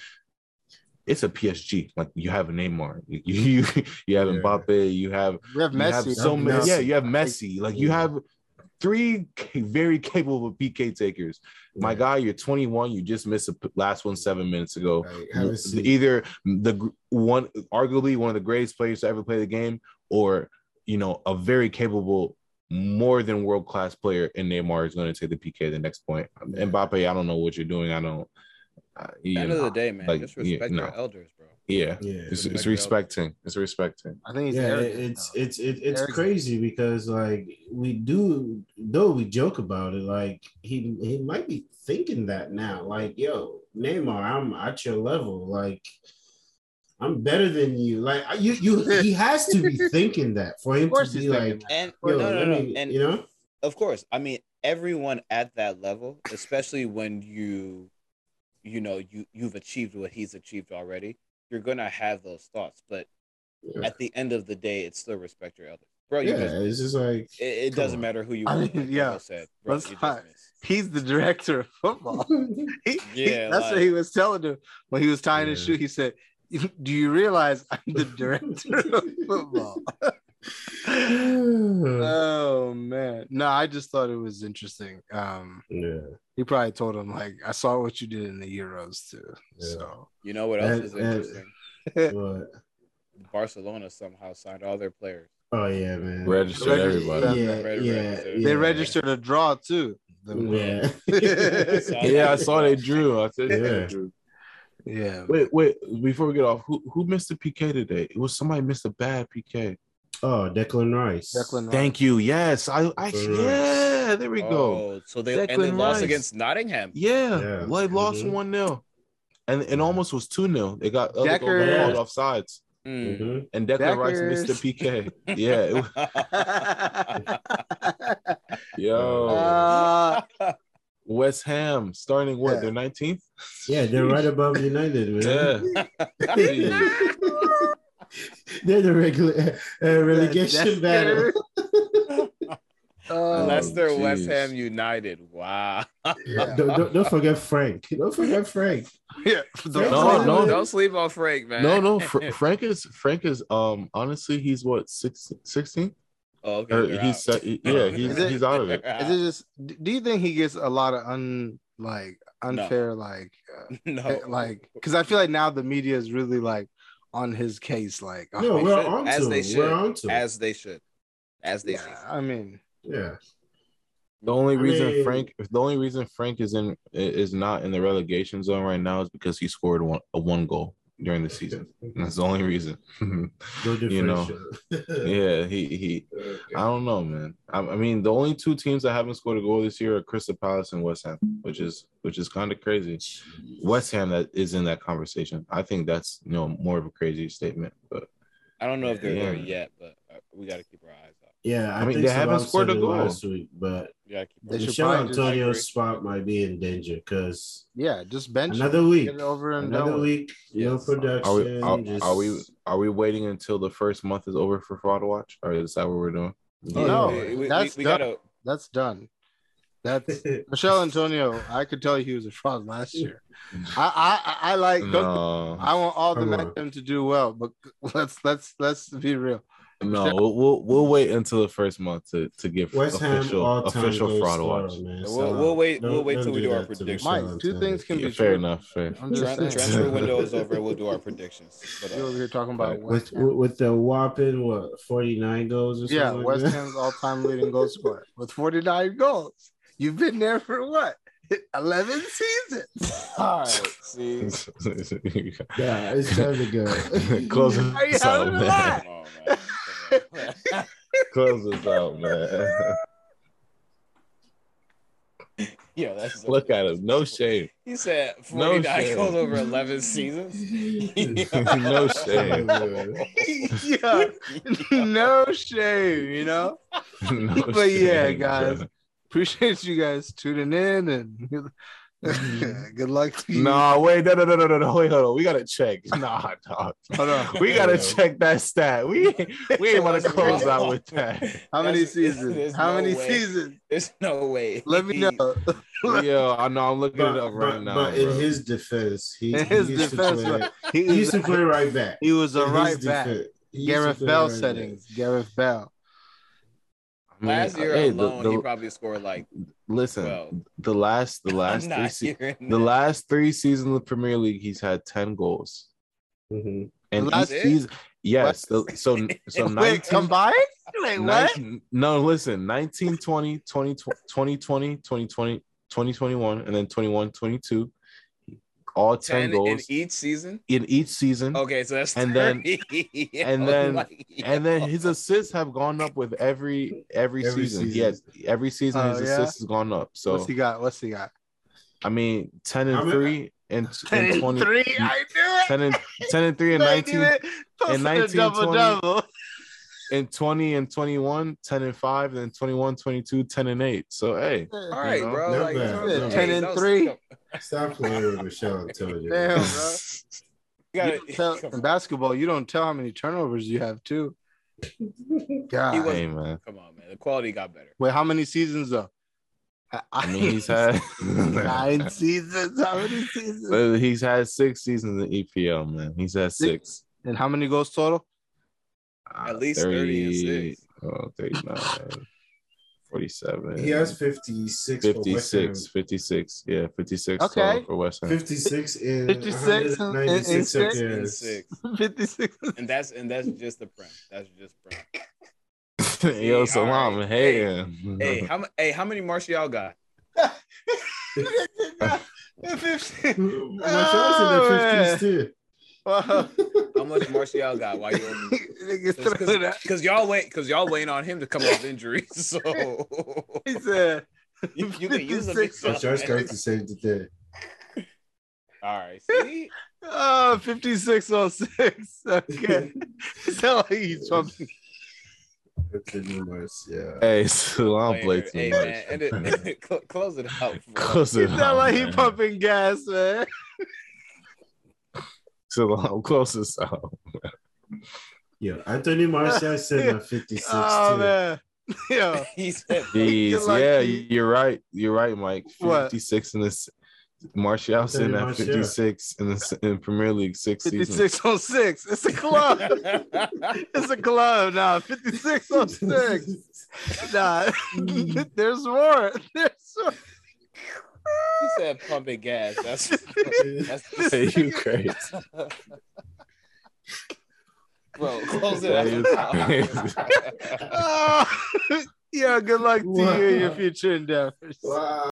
It's a PSG. Like, you have a Neymar, you have Mbappe, you have Messi. You have Messi. Like, you have three very capable PK takers. My guy, you're 21. You just missed the last one 7 minutes ago. Either the one, arguably one of the greatest players to ever play the game, or, you know, a very capable, more than world-class player in Neymar is going to take the PK the next point. Mbappe, I don't know what you're doing. I don't. End of the day, man, like, just respect your elders, bro. It's respecting. It's respecting. I think it's crazy because, like, we do, though we joke about it, like he might be thinking that now, like, yo, Neymar, I'm at your level, like, I'm better than you. Like, you he has to be thinking that for him to be like, and yo, no. And, you know, of course, I mean, everyone at that level, especially when you know, you've achieved what he's achieved already, you're going to have those thoughts. But at the end of the day, it's still respect your elders. Bro, it's just like... It doesn't matter who you are. He's the director of football. That's what he was telling him when he was tying his shoe. He said, do you realize I'm the director of football? Oh, man. No, I just thought it was interesting. He probably told him, like, I saw what you did in the Euros too. Yeah. So, you know what else is interesting? What? Barcelona somehow signed all their players. Oh yeah, man. Registered everybody. They registered a draw too. I saw they drew. I said they drew. Yeah. Wait. Before we get off, who missed the PK today? It was somebody missed a bad PK. Oh, Declan Rice. Thank you. Yes. Yeah, there we go. So they lost against Nottingham. Yeah. Well, they lost 1-0 and it almost was 2-0. They got called offsides. Mm-hmm. And Declan Rice missed the PK. Yeah. Yo. West Ham starting their 19th? Yeah, they're right above United, man. Yeah. They're the regular relegation battle. Leicester, West Ham, United. Wow. Yeah. Don't forget Frank. Yeah. Don't sleep on Frank, man. No. Frank is. Honestly, he's what 16. Oh, okay. He's out of it. Do you think he gets a lot of unfair because I feel like now the media is really like on his case, like as they should. I mean, the only reason Frank is not in the relegation zone right now is because he scored one goal during the season. And that's the only reason. You know, he. I don't know, man. I mean, the only two teams that haven't scored a goal this year are Crystal Palace and West Ham, which is kind of crazy. West Ham that is in that conversation. I think that's, you know, more of a crazy statement. But I don't know if they're there yet, but we got to keep our eyes out. Yeah, I mean, they haven't scored a goal last week, but Antonio's spot might be in danger because just bench another week, another week. No production. Are we waiting until the first month is over for Fraud Watch? Or is that what we're doing? No, that's done. That's Michel Antonio. I could tell you he was a fraud last year. I like. No, I want all the men to do well, but let's be real. No, we'll wait until the first month to give official fraud watch. We'll wait till we do our predictions. Mike, two things can be fair enough. Fair. Transfer window is over. We'll do our predictions. But, we're talking about with the whopping 49 goals or something. Yeah, West Ham's all-time leading goal scorer with 49 goals. You've been there for what? 11 seasons. All right. See. Yeah, it's time to go. Close it out, man. Close this out, man. Yeah, that's look at him. No shame. He said 49 goals over 11 seasons. Yeah. No shame. Yeah. No shame, you know? No but yeah, shame, guys. Bro. Appreciate you guys tuning in and good luck to you. No, wait, hold on. We gotta check. We gotta check that stat. We ain't want to close out with that. How many seasons? How many seasons? There's no way. Let me know. Yo, I know. I'm looking it up right now. But in his defense, he used to play right back. He was a right back. Gareth Bell settings. Gareth Bell. Last year alone, he probably scored like. Listen, 12. the last three seasons of the Premier League, he's had 10 goals. Mm-hmm. And each season, yes. So 19 combined. Wait, what? 19, 20, 2020, 2021, and then 21-22. All 10 goals in each season. Okay, so that's 30. and then his assists have gone up with every season. Every season his assists has gone up. So what's he got? I mean, 10 and 3 and 20. 10 and 3 and 19 and 19 20 and 20 and 21, 10 and 5, then 21, 22, 10 and 8. So hey, all right, bro. Like, 10 and 3. Stop playing with Michel Antonio. Damn, bro. In basketball, you don't tell how many turnovers you have too. God, hey, man. Come on, man. The quality got better. Wait, how many seasons though? I mean, he's had 9 seasons. How many seasons? He's had 6 seasons in EPL, man. He's had 6. And how many goals total? At least 30 and 6. Oh, 39. 47. He has 56. Yeah, 56. Okay. For West Ham. 56 in 96 appearances. 56. And that's just the prem. That's just prem. Yo, so I'm hating. Hey, how many Martial got? 15. Martial's in the 50s too. How much Martial got while you're because y'all waiting on him to come off injuries. So he's you can use him. Martial's going to save the day. All right, see. 56 on 6. Okay, so he's something. Yeah. Hey, so I don't play too much. Man, and close it out. Close it out. It's not like he pumping gas, man. So I'm closest out. Yeah, Anthony Martial said 56. Oh, too. Man. Yeah. He said, you're right, Mike. 56 in this. Martial sitting at 56 in Premier League 6 seasons. 56 on 6. It's a club. It's a club now. 56 on 6. Nah, there's more. There's more. He said pumping gas. That's you crazy. Bro, close it out. Yeah, good luck to you in your future endeavors. Wow.